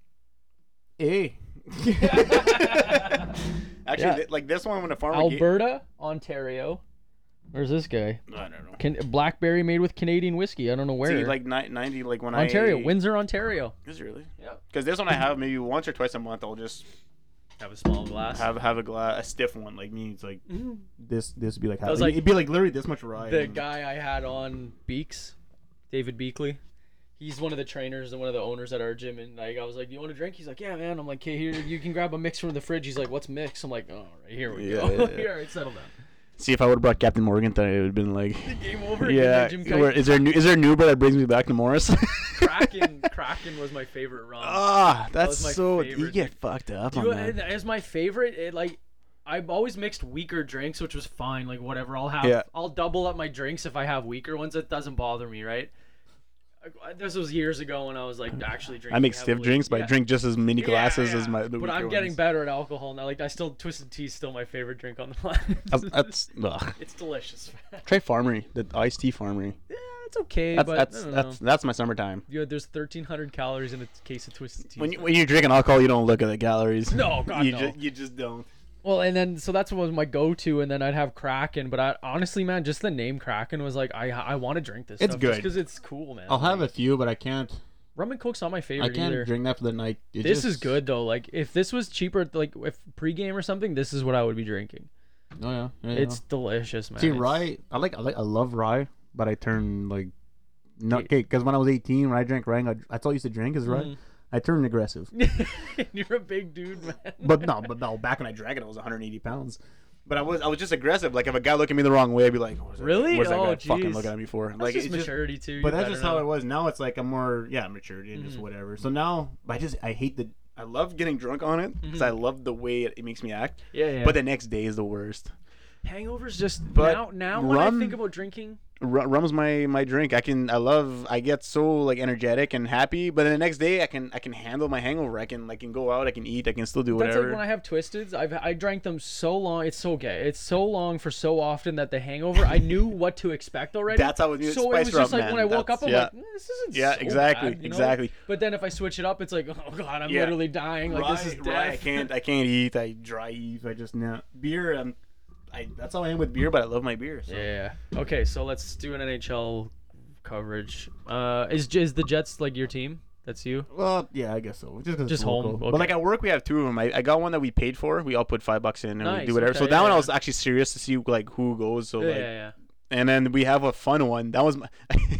Hey. Actually, yeah. th- like this one when a farmer. Alberta, gave... Ontario. Where's this guy? I don't know. Can, blackberry made with Canadian whiskey. I don't know where. See, like ninety, like when Ontario, I. Ontario, Windsor, Ontario. Is it really? Yeah. Because this one I have maybe once or twice a month. I'll just have a small glass. Have have a glass, a stiff one. Like me, it's like mm. this. This would be like, how, like it'd be like literally this much rye. The and... guy I had on Beeks, David Beakley, he's one of the trainers and one of the owners at our gym. And like I was like, "Do you want a drink?" He's like, "Yeah, man." I'm like, "Okay, here you can grab a mix from the fridge." He's like, "What's mix?" I'm like, "Oh, right here we yeah, go." Yeah, yeah. Here, all right, settle down. See, if I would have brought Captain Morgan, then it would have been like game over. Yeah, gym where, is there new, is there a new bar that brings me back to Morris? Kraken, Kraken was my favorite run. Ah, oh, that's that my so favorite. You get fucked up. Dude, on that. As my favorite, it, like I've always mixed weaker drinks, which was fine. Like whatever, I'll have, yeah. I'll double up my drinks if I have weaker ones. It doesn't bother me, right? This was years ago when I was like actually drinking. I make heavily. stiff drinks, but yeah. I drink just as many glasses yeah, yeah. as my. But I'm getting ones. better at alcohol now. Like I still, Twisted Tea is still my favorite drink on the planet. That's ugh. It's delicious. Try Farmery, the iced tea Farmery. Yeah, it's okay. That's but that's I don't know. that's that's my summertime. Yeah, there's thirteen hundred calories in a case of Twisted Tea. When you, when you're drinking alcohol, you don't look at the calories. No, God, you no. Just, you just don't. Well, and then so that's what was my go-to, and then I'd have Kraken. But I honestly, man, just the name Kraken was like, I I want to drink this. It's stuff good because it's cool, man. I'll like, have a few, but I can't. Rum and Coke's not my favorite. I can't either. drink that for the night. It this just... is good though. Like if this was cheaper, like if pregame or something, this is what I would be drinking. Oh yeah, yeah it's yeah. delicious, man. See it's... rye, I like I like I love rye, but I turned like nutcake because when I was eighteen, when I drank rye, I, that's all I used to drink is rye. Mm. I turned aggressive. You're a big dude, man. But no, but no. Back when I drank it, I was one hundred eighty pounds. But I was, I was just aggressive. Like if a guy looked at me the wrong way, I'd be like, oh, "Really? What's that oh, guy geez. fucking looking at me for?" That's like just it's maturity just, too. But that's just know. how it was. Now it's like I'm more, yeah, maturity and mm-hmm. just whatever. So now I just, I hate the. I love getting drunk on it because mm-hmm. I love the way it, it makes me act. Yeah, yeah. But the next day is the worst. Hangovers just but now. Now when rum, I think about drinking. Rum's my, my drink. I can I love I get so like energetic and happy, but then the next day I can I can handle my hangover. I can like can go out. I can eat. I can still do whatever. That's like when I have Twisteds. I've I drank them so long. It's so gay. It's so long for so often that the hangover I knew what to expect already. That's how it was. So it was just like man. when I woke That's, up, I'm yeah. like, mm, this isn't. Yeah, so exactly, bad, you know? exactly. But then if I switch it up, it's like, oh god, I'm yeah. literally dying. Like right, this is death. Right. I can't I can't eat. I drive. I just now beer. I'm. I, that's how I am with beer, but I love my beer. So. Yeah. Okay, so let's do an N H L coverage. Uh, is is the Jets like your team? That's you? Well, yeah, I guess so. Just, just home. Okay. But like at work, we have two of them. I, I got one that we paid for. We all put five bucks in and nice, we do whatever. Okay, so that yeah, one yeah. I was actually serious to see like who goes. So yeah, like, yeah, yeah. And then we have a fun one. That was my...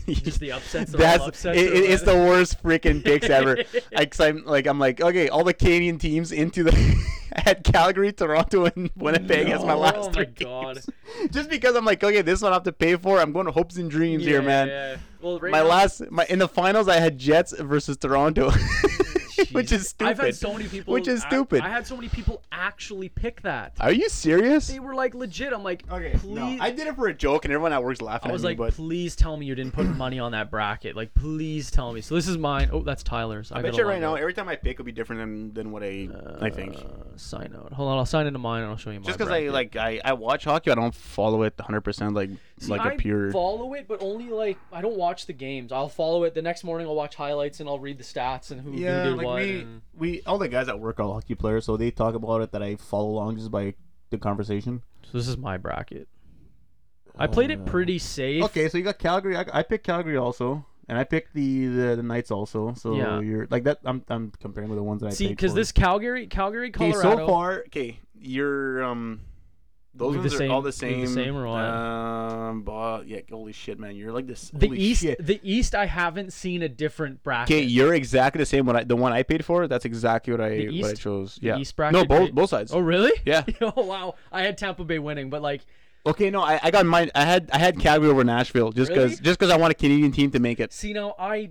Just the upsets. That's, upsets it, it's the worst freaking picks ever. I, cause I'm, like, I'm like, okay, all the Canadian teams into the... I had Calgary, Toronto, and Winnipeg no, as my last oh three my God. games. Just because I'm like, okay, this one I have to pay for. I'm going to hopes and dreams yeah, here, man. Yeah. Well, right my now, last... my In the finals, I had Jets versus Toronto. Which is stupid. I've had so many people. Which is stupid. I, I had so many people actually pick that. Are you serious? They were like legit. I'm like, okay, please. No, I did it for a joke, and everyone at work's laughing. I was at like, me, but... please tell me you didn't put money on that bracket. Like, please tell me. So this is mine. Oh, that's Tyler's. I, I bet you right now, every time I pick, it'll be different than, than what I uh, I think. Sign out. Hold on, I'll sign into mine, and I'll show you mine. Just because I like I, I watch hockey, I don't follow it one hundred percent like See, like I a pure. I follow it, but only like I don't watch the games. I'll follow it the next morning. I'll watch highlights and I'll read the stats and who yeah, who did like, what. We, we all the guys at work are hockey players, so they talk about it that I follow along just by the conversation. So this is my bracket. I played uh, it pretty safe. Okay, so you got Calgary. I, I picked Calgary also, and I picked the, the, the Knights also. So yeah. you're like that. I'm I'm comparing with the ones that I see because this Calgary Calgary Colorado. Okay, so far, okay, you're um Those ones the are same, all the same. The same or what? Um, but yeah, holy shit, man, you're like this. The holy East, shit. The East, I haven't seen a different bracket. Okay, you're exactly the same. When I, the one I paid for, that's exactly what I East, what I chose. Yeah, the East bracket. No, both both sides. Oh, really? Yeah. Oh, wow. I had Tampa Bay winning, but like. Okay, no, I, I got mine. I had I had Calgary over Nashville just because really? just because I want a Canadian team to make it. See, now I.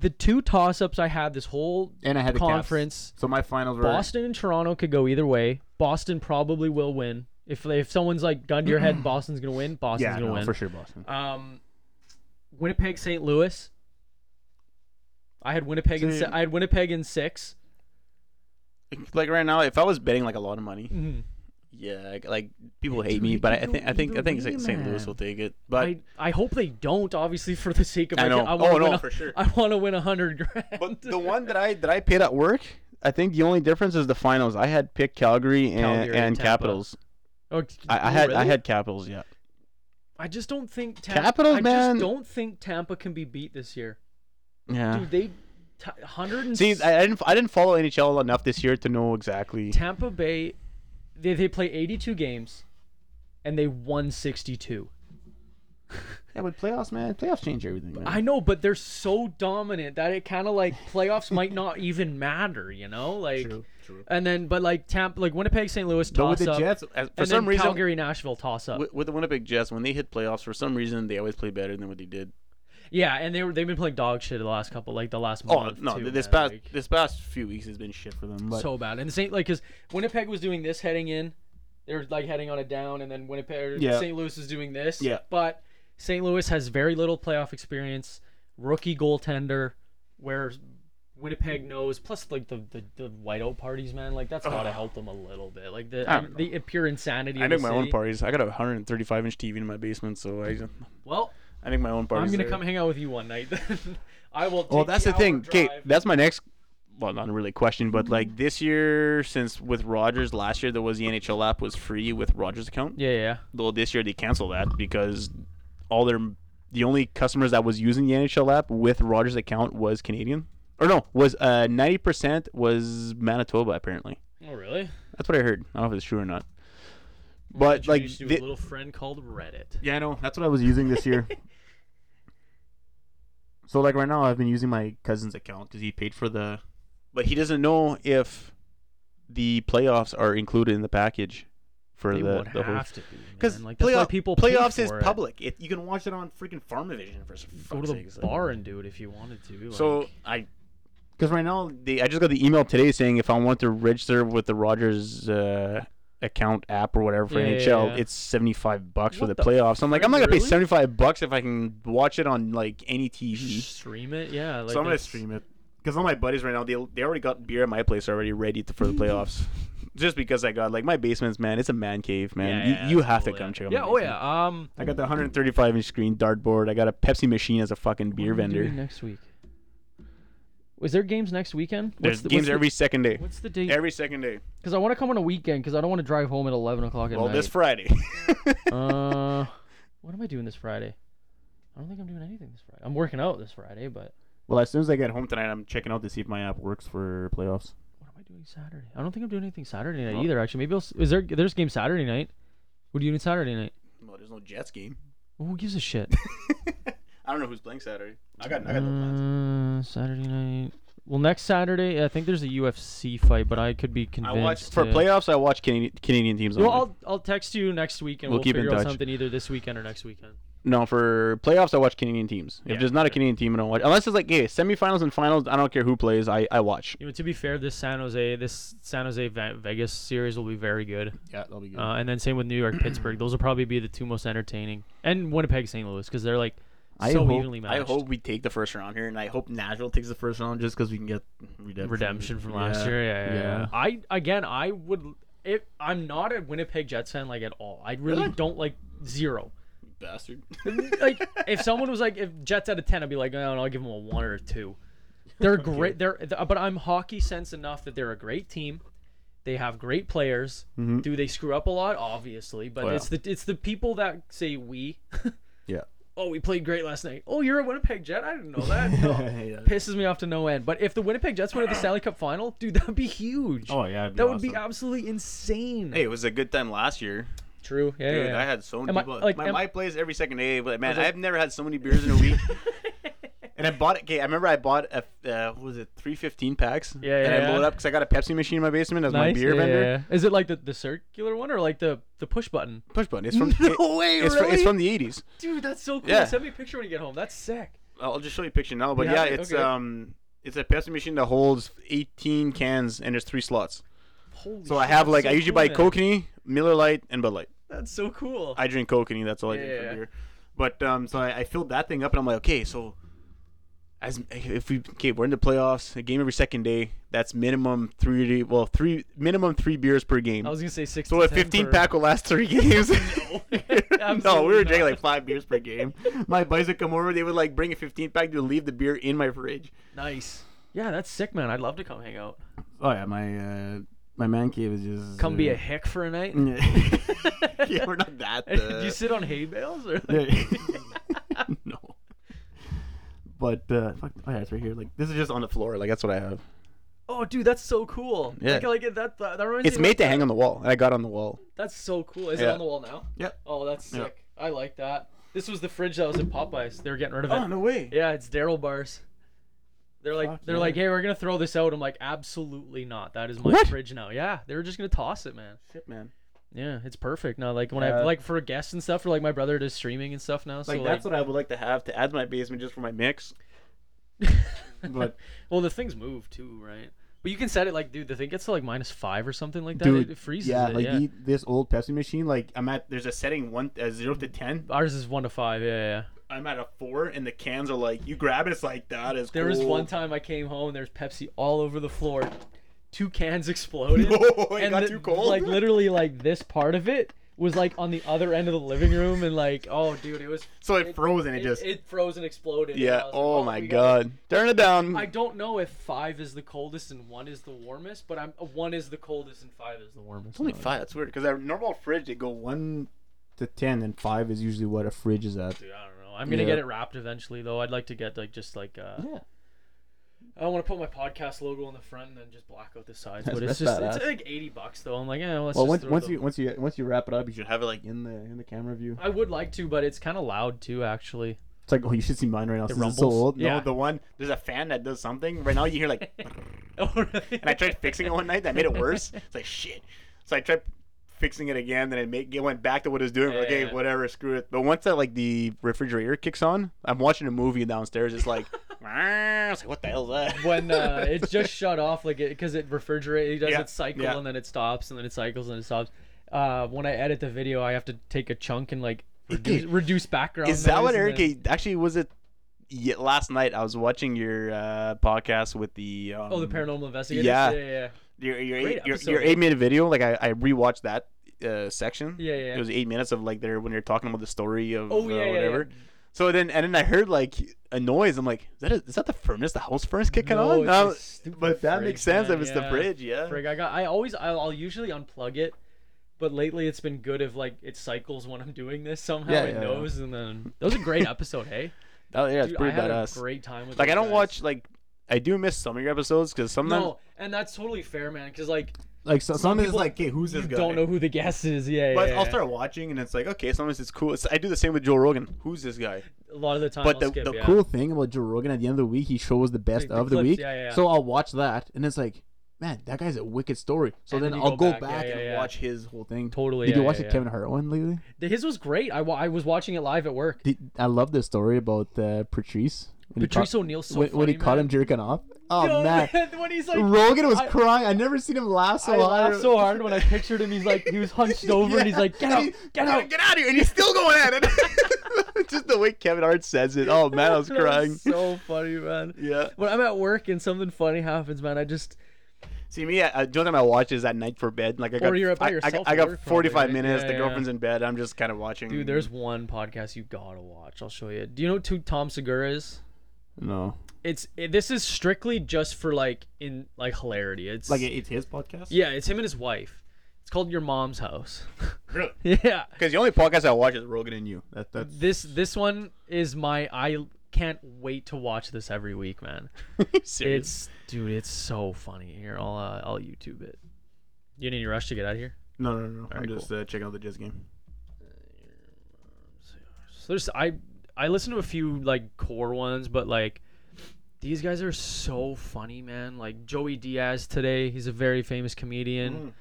The two toss-ups I had this whole and I had conference. So my finals were... Boston and Toronto could go either way. Boston probably will win. If if someone's like, gun to your head, Boston's going to win, Boston's yeah, going to no, win. Yeah, for sure, Boston. Um, Winnipeg, Saint Louis. I had Winnipeg, in, I had Winnipeg in six. Like right now, if I was betting like a lot of money... Mm-hmm. Yeah, like people hate me, but I think I think I think Saint Louis will take it. But I, I hope they don't. Obviously, for the sake of I know. I oh no, a, for sure. I want to win a hundred grand. But the one that I that I paid at work, I think the only difference is the finals. I had picked Calgary and Calgary and, and Capitals. Oh, I, I had really? I had Capitals. Yeah. I just don't think Tampa, Capitals, I man. I just don't think Tampa can be beat this year. Yeah. Dude, they. T- hundred. And... See, I didn't I didn't follow N H L enough this year to know exactly. Tampa Bay. They they play eighty-two games, and they won sixty-two. Yeah, but playoffs, man, playoffs change everything. Man. I know, but they're so dominant that it kind of like playoffs might not even matter, you know? Like, true, true. And then, but like Tampa, like Winnipeg, Saint Louis toss up. Jets, as, for and some then reason, Calgary, Nashville toss up. With, with the Winnipeg Jets, when they hit playoffs, for some reason they always play better than what they did. Yeah, and they were they've been playing dog shit the last couple, like the last month. Oh no, too, this man. past like, this past few weeks has been shit for them. But. So bad, and the same like because Winnipeg was doing this heading in, they were like heading on a down, and then Winnipeg, yeah. Saint Louis is doing this. Yeah. But Saint Louis has very little playoff experience, rookie goaltender, where Winnipeg knows. Plus, like the the, the whiteout parties, man, like that's gotta oh. help them a little bit. Like the I, the pure insanity. I of make my city. own parties. I got a one thirty-five inch T V in my basement, so I well. I think my own party. I'm gonna there. come hang out with you one night. I will. Take well, that's the, the thing, Kate. That's my next. Well, not really a question, but like this year, since with Rogers last year, there was the N H L app was free with Rogers account. Yeah, yeah. Though this year they canceled that because all their the only customers that was using the N H L app with Rogers account was Canadian, or no, was uh ninety percent was Manitoba apparently. Oh, really? That's what I heard. I don't know if it's true or not. But like to the, a little friend called Reddit. Yeah, I know. That's what I was using this year. So like right now, I've been using my cousin's account because he paid for the, but he doesn't know if the playoffs are included in the package for they the. They would have to be. Because like, playoff, people playoffs is it. public. It, you can watch it on freaking Farmery for some. Go to the sakes, bar like. and do it if you wanted to. Like. So I. Because right now, the I just got the email today saying if I want to register with the Rogers. Uh, account app or whatever for yeah, N H L yeah, yeah. It's seventy-five bucks what for the, the playoffs. I'm like, I'm not gonna really? pay seventy-five bucks if I can watch it on like any T V. Stream it, yeah. Like so I'm gonna stream it because all my buddies right now they they already got beer at my place already ready to, for the playoffs. Just because I got like my basement's man, it's a man cave, man. Yeah, yeah, you you have cool, to come yeah. check out. Yeah, oh basement. yeah. Um, I got the one thirty-five inch screen dartboard. I got a Pepsi machine as a fucking beer what are we vendor. Doing next week. Is there games next weekend? What's There's the, games what's every the, second day. What's the date? Every second day. Because I want to come on a weekend because I don't want to drive home at eleven o'clock at well, night. Well, this Friday. uh, What am I doing this Friday? I don't think I'm doing anything this Friday. I'm working out this Friday, but... Well, as soon as I get home tonight, I'm checking out to see if my app works for playoffs. What am I doing Saturday? I don't think I'm doing anything Saturday night oh. either, actually. Maybe I'll... Is there... There's a game Saturday night. What are you doing Saturday night? Well, there's no Jets game. Well, who gives a shit? I don't know who's playing Saturday. I got, I got no plans. Uh, Saturday night. Well, next Saturday, I think there's a U F C fight, but I could be convinced. I watch, for to... playoffs, I watch Canadian, Canadian teams. Well, I'll, I'll text you next week, and we'll, we'll keep figure in touch. out something either this weekend or next weekend. No, for playoffs, I watch Canadian teams. If yeah, there's not sure. a Canadian team, I don't watch. Unless it's like, hey, semifinals and finals, I don't care who plays, I, I watch. You know, to be fair, this San Jose, this San Jose Vegas series will be very good. Yeah, that'll be good. Uh, and then same with New York, Pittsburgh. Those will probably be the two most entertaining. And Winnipeg, Saint Louis, because they're like... I, so hope, I hope we take the first round here, and I hope Nashville takes the first round just because we can get redemption, redemption from last yeah. year. Yeah, yeah, yeah. I again, I would. If I'm not a Winnipeg Jets fan like at all, I really, really? don't like zero. You bastard. Like if someone was like, if Jets out of ten, I'd be like, oh, no, I'll give them a one or a two. They're okay. great. They're but I'm hockey sense enough that they're a great team. They have great players. Mm-hmm. Do they screw up a lot? Obviously, but oh, yeah. it's the it's the people that say we. Yeah. Oh, we played great last night. Oh, you're a Winnipeg Jet? I didn't know that. No. yeah. Pisses me off to no end. But if the Winnipeg Jets win at the Stanley Cup final, dude, that'd be huge. Oh, yeah. That awesome. would be absolutely insane. Hey, it was a good time last year. True. Yeah. Dude, yeah. I had so many am people. I, like, my my plays every second day, but man, like, I've never had so many beers in a week. And I bought it. Okay, I remember I bought a uh, what was it, three fifteen packs. Yeah, yeah. And I loaded up because I got a Pepsi machine in my basement as nice. my beer yeah, vendor. Yeah. Is it like the, the circular one or like the, the push button? Push button. It's from no it, way. It's, really? from, it's from the eighties. Dude, that's so cool. Yeah. Send me a picture when you get home. That's sick. I'll just show you a picture now. But yeah, yeah it's okay. um, it's a Pepsi machine that holds eighteen cans and there's three slots. Holy so shit, I have like so I usually cool, buy Kokanee, Miller Lite, and Bud Light. That's so cool. I drink Kokanee. That's all yeah, I drink yeah. for beer. But um, so I, I filled that thing up and I'm like, okay, so. As if we okay, we're in the playoffs, a game every second day. That's minimum three. Well, three minimum three beers per game. I was gonna say six. So a fifteen per... pack will last three games. no, no, we were drinking like five beers per game. My buddies would come over. They would like bring a fifteen pack to leave the beer in my fridge. Nice. Yeah, that's sick, man. I'd love to come hang out. Oh yeah, my uh, my man cave is just come uh... be a hick for a night. yeah, we're not that. Uh... Do you sit on hay bales or? Like... no. But uh, fuck, oh yeah, it's right here. Like this is just on the floor. Like that's what I have. Oh, dude, that's so cool. Yeah, like, like that. That reminds me. It's made to hang on the wall. I got on the wall. That's so cool. Is yeah. it on the wall now? Yep. Oh, that's sick. Yep. I like that. This was the fridge that was at Popeyes. They were getting rid of it. Oh no way. Yeah, it's Daryl bars. They're like, fuck they're yeah. like, hey, we're gonna throw this out. I'm like, absolutely not. That is my what? fridge now. Yeah, they were just gonna toss it, man. Shit, man. Yeah, it's perfect now. Like when yeah. I like for guests and stuff, or like my brother does streaming and stuff now. So like that's like, what I would like to have to add to my basement just for my mix. But well, the things move too, right? But you can set it like, dude, the thing gets to like minus five or something like that. Dude, it, it freezes. Yeah, it, like yeah. The, this old Pepsi machine. Like I'm at there's a setting one uh, zero to ten. Ours is one to five. Yeah, yeah. I'm at a four, and the cans are like you grab it. It's like that is. There cool. was one time I came home. There's Pepsi all over the floor. Two cans exploded. Oh, it and got the, too cold. Like literally, like this part of it was like on the other end of the living room, and like, oh, dude, it was. So it, it froze and it, it just. It froze and exploded. Yeah. And like, oh, oh my god. Gotta... Turn it down. I don't know if five is the coldest and one is the warmest, but I'm one is the coldest and five is the warmest. It's only no, five. That's weird because a normal fridge they go one to ten, and five is usually what a fridge is at. Dude, I don't know. I'm gonna yeah. get it wrapped eventually, though. I'd like to get like just like. Uh, yeah. I want to put my podcast logo on the front and then just black out the sides. That's, but it's just badass. It's like eighty bucks though. I'm like, yeah, well, let's well, just once, throw once the... you once you once you wrap it up, you should have it like in the in the camera view. I would like to, but it's kind of loud too, actually. It's like, oh, you should see mine right now. It rumbles. It's so old. Yeah. No, the one there's a fan that does something. Right now you hear like, oh, really? And I tried fixing it one night. That made it worse. It's like shit. So I tried fixing it again. Then it made it went back to what it was doing. Yeah, like, hey, yeah. whatever, screw it. But once that like the refrigerator kicks on, I'm watching a movie downstairs. It's like. I was like, what the hell is that? When uh, it just shut off, like, because it, it refrigerates, it does yeah. its cycle, yeah. and then it stops, and then it cycles, and it stops. Uh, when I edit the video, I have to take a chunk and, like, reduce, reduce background. Is that what Eric, then... actually, was it yeah, last night? I was watching your uh, podcast with the... Um, oh, the Paranormal Investigators? Yeah. yeah, yeah. Your, your, eight, your, your eight-minute video, like, I, I rewatched that uh, section. Yeah, yeah. It was eight minutes of, like, their, when you're talking about the story of oh, yeah, uh, whatever. Yeah, yeah. So then, and then I heard like a noise. I'm like, is that, a, is that the furnace, the house furnace kicking no, on? I, but that fridge, makes sense man, if it's yeah. the fridge, yeah. Frig, I got. I always, I'll, I'll usually unplug it, but lately it's been good if like it cycles when I'm doing this somehow. Yeah, it yeah, knows, yeah. and then that was a great episode, hey. Oh yeah, it's Dude, pretty I had badass. A great time with. Like I don't guys. watch like I do miss some of your episodes because sometimes. No, and that's totally fair, man. Because like. Like so, some is like, okay, who's this guy? Don't know who the guest is, yeah. But yeah, I'll yeah. start watching, and it's like, okay, sometimes it's cool. It's, I do the same with Joe Rogan. Who's this guy? A lot of the time. But I'll the, skip, the yeah. cool thing about Joe Rogan at the end of the week, he shows the best the, the of clips, the week. Yeah, yeah, yeah. So I'll watch that, and it's like, man, that guy's a wicked story. So and then, then I'll go back, back yeah, yeah, and yeah. watch his whole thing. Totally. Did yeah, you watch yeah, the yeah. Kevin Hart one lately? His was great. I, I was watching it live at work. Did, I love this story about uh, Patrice. When Patrice O'Neal's so when, funny, when he man. caught him jerking off. Oh Yo, man! When he's like, Rogan was I, crying. I never seen him laugh so I hard. I laughed so hard when I pictured him. He's like, he was hunched over, yeah. and he's like, "Get out, he, get out, get out of here!" And he's still going at it. Just the way Kevin Hart says it. Oh man, I was crying. Was so funny, man. Yeah. When I'm at work and something funny happens, man, I just. See me. I, the only time I watch is at night for bed. Like I got, I, I, I got forty-five minutes. Yeah, the girlfriend's yeah. in bed. I'm just kind of watching. Dude, there's one podcast you gotta watch. I'll show you. Do you know who Tom Segura is? No. It's it, this is strictly just for like in like hilarity. It's like it's his podcast. Yeah, it's him and his wife. It's called Your Mom's House. Really? Yeah. Because the only podcast I watch is Rogan and You. That that's... This this one is my I can't wait to watch this every week, man. Seriously, dude, it's so funny. Here, I'll uh, I'll YouTube it. You need to rush to get out of here? No, no, no. no. I'm right, just cool. uh, checking out the Jets game. So there's I I listen to a few like core ones, but like these guys are so funny, man. Like Joey Diaz today, he's a very famous comedian.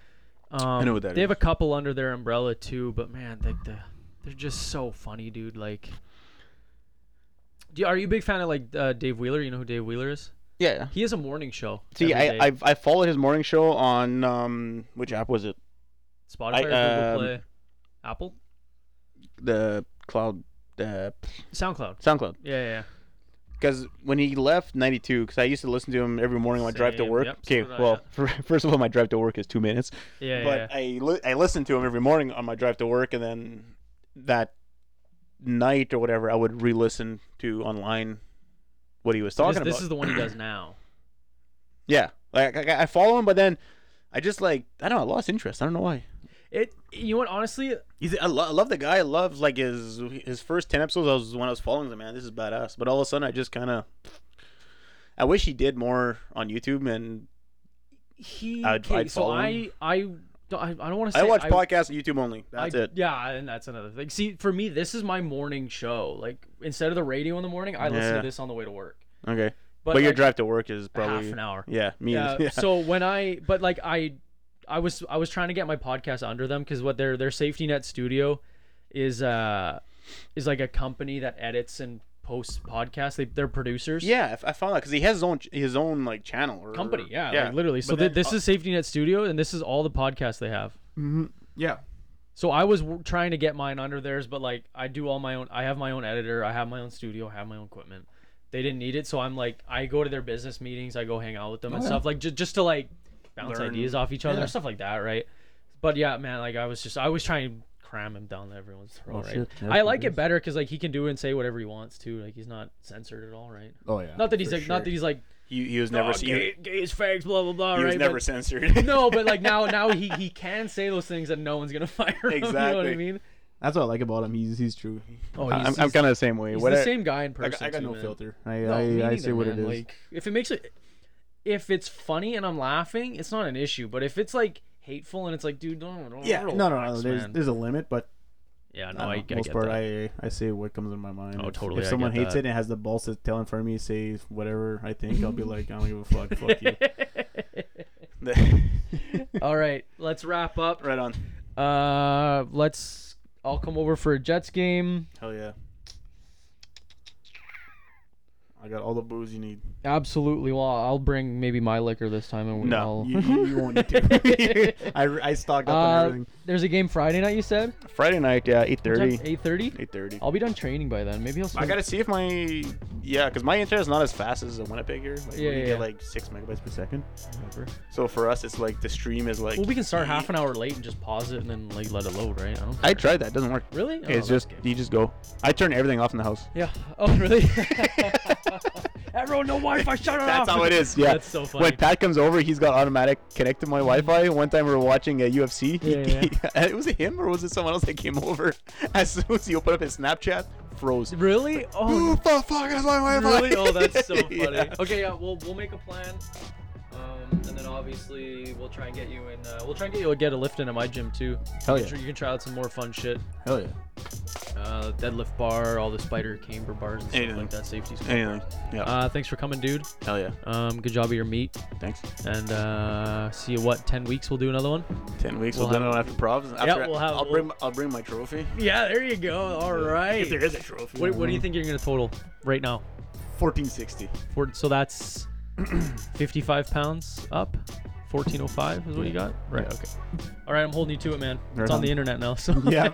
Mm. Um, I know what that they is. They have a couple under their umbrella too, but man, like the they're just so funny, dude. Like, do you, are you a big fan of like uh, Dave Wheeler? You know who Dave Wheeler is? Yeah, he has a morning show. See, I, I I follow his morning show on um which app was it? Spotify, I, or Google um, Play, Apple, the cloud, uh, SoundCloud. SoundCloud. Yeah, yeah. yeah. Because when he left ninety-two, because I used to listen to him every morning on my drive to work. Yep, okay, so well, I, yeah. first of all, my drive to work is two minutes. Yeah, but yeah. yeah. I li- I listened to him every morning on my drive to work, and then that night or whatever, I would re-listen to online what he was talking this, about. This is the one he does now. Yeah, like I, I follow him, but then I just like I don't know, I lost interest. I don't know why. It you want know honestly, he's, I, lo- I love the guy. I love like his his first ten episodes. I was when I was following him, man, this is badass. But all of a sudden, I just kind of I wish he did more on YouTube. And he I'd, I'd so follow him. I I don't I, I don't want to. I watch I, podcasts on YouTube only. That's I, it. Yeah, and that's another thing. See, for me, this is my morning show. Like instead of the radio in the morning, I listen yeah. to this on the way to work. Okay, but, but like, your drive to work is probably half an hour. Yeah, me. Yeah, yeah. So when I but like I. I was I was trying to get my podcast under them because what their their Safety Net Studio is uh is like a company that edits and posts podcasts. They they're producers. Yeah, I found out because he has his own his own like channel or company. Yeah, yeah. Like, literally. So then, this uh, is Safety Net Studio, and this is all the podcasts they have. Mm-hmm. Yeah. So I was w- trying to get mine under theirs, but like I do all my own. I have my own editor. I have my own studio. I have my own equipment. They didn't need it, so I'm like I go to their business meetings. I go hang out with them oh, and yeah. stuff like just just to like. bounce Learn. ideas off each other, yeah. stuff like that, right? But yeah, man, like I was just, I was trying to cram him down everyone's throat, oh, right? I like it better because like he can do and say whatever he wants to, like he's not censored at all, right? Oh yeah. Not that he's like, sure. not that he's like, he, he was never oh, gay, gay as fags, blah blah blah. He right? was never but, censored. No, but like now, now he he can say those things that no one's gonna fire him. Exactly. You know what I mean? That's what I like about him. He's he's true. Oh, he's, I'm, he's, I'm kind of the same way. He's what the I, same guy in person. I got, I got too, no man. filter. I no, I, I either, say what man. it is. Like, if it makes it. If it's funny and I'm laughing, it's not an issue. But if it's like hateful and it's like, dude, don't, don't, yeah, relax, no, no, no, there's man. there's a limit. But yeah, no, I, I, I most get part, that. I I say what comes in my mind. Oh, if, totally. If someone hates that. it and has the balls to tell in front of me, say whatever I think, I'll be like, I don't give a fuck, fuck you. All right, let's wrap up. Right on. Uh, let's. I'll come over for a Jets game. Hell yeah. I got all the booze you need. Absolutely. Well, I'll bring maybe my liquor this time. And we no, all... you, you won't need to. I, I stocked up uh, on everything. There's a game Friday night, you said? Friday night, yeah, eight thirty. eight thirty? eight thirty. I'll be done training by then. Maybe I'll... Switch. I got to see if my... Yeah, because my internet is not as fast as the Winnipeg here. Like, yeah, yeah, you get yeah. like six megabytes per second. Whatever. So for us, it's like the stream is like... Well, we can start eight. half an hour late and just pause it and then like let it load, right? I, don't I tried that. It doesn't work. Really? Oh, it's just... Good. You just go. I turn everything off in the house. Yeah. Oh, really? Everyone, no Wi-Fi, shut it That's off. That's how it is. Yeah. That's so funny. When Pat comes over, he's got automatic connect to my Wi-Fi. One time we were watching a U F C. Yeah, he, yeah. He, was it him or was it someone else that came over? As soon as he opened up his Snapchat, froze. Really? Oh. Who the fuck is my Wi-Fi? Really? Oh, that's so funny. yeah. Okay, yeah, we'll we'll make a plan. Um, and then obviously we'll try and get you in. Uh, we'll try and get you get a lift in at my gym too. Hell yeah. Sure you can try out some more fun shit. Hell yeah. Uh, deadlift bar, all the spider camber bars and stuff Anything. like that. Safety stuff. Anything. Yeah. Uh, thanks for coming, dude. Hell yeah. Um, good job of your meet. Thanks. And uh, see you what? Ten weeks we'll do another one. Ten weeks we'll, we'll do another one after provs. After yeah, we'll have. I'll we'll... bring. My, I'll bring my trophy. Yeah, there you go. All right. If there is a trophy. What, what do you think you're gonna total right now? fourteen sixty. Four, so that's. fifty-five pounds up, fourteen oh five is what you got? Right, okay. All right, I'm holding you to it, man. It's on the internet now, so. Yeah.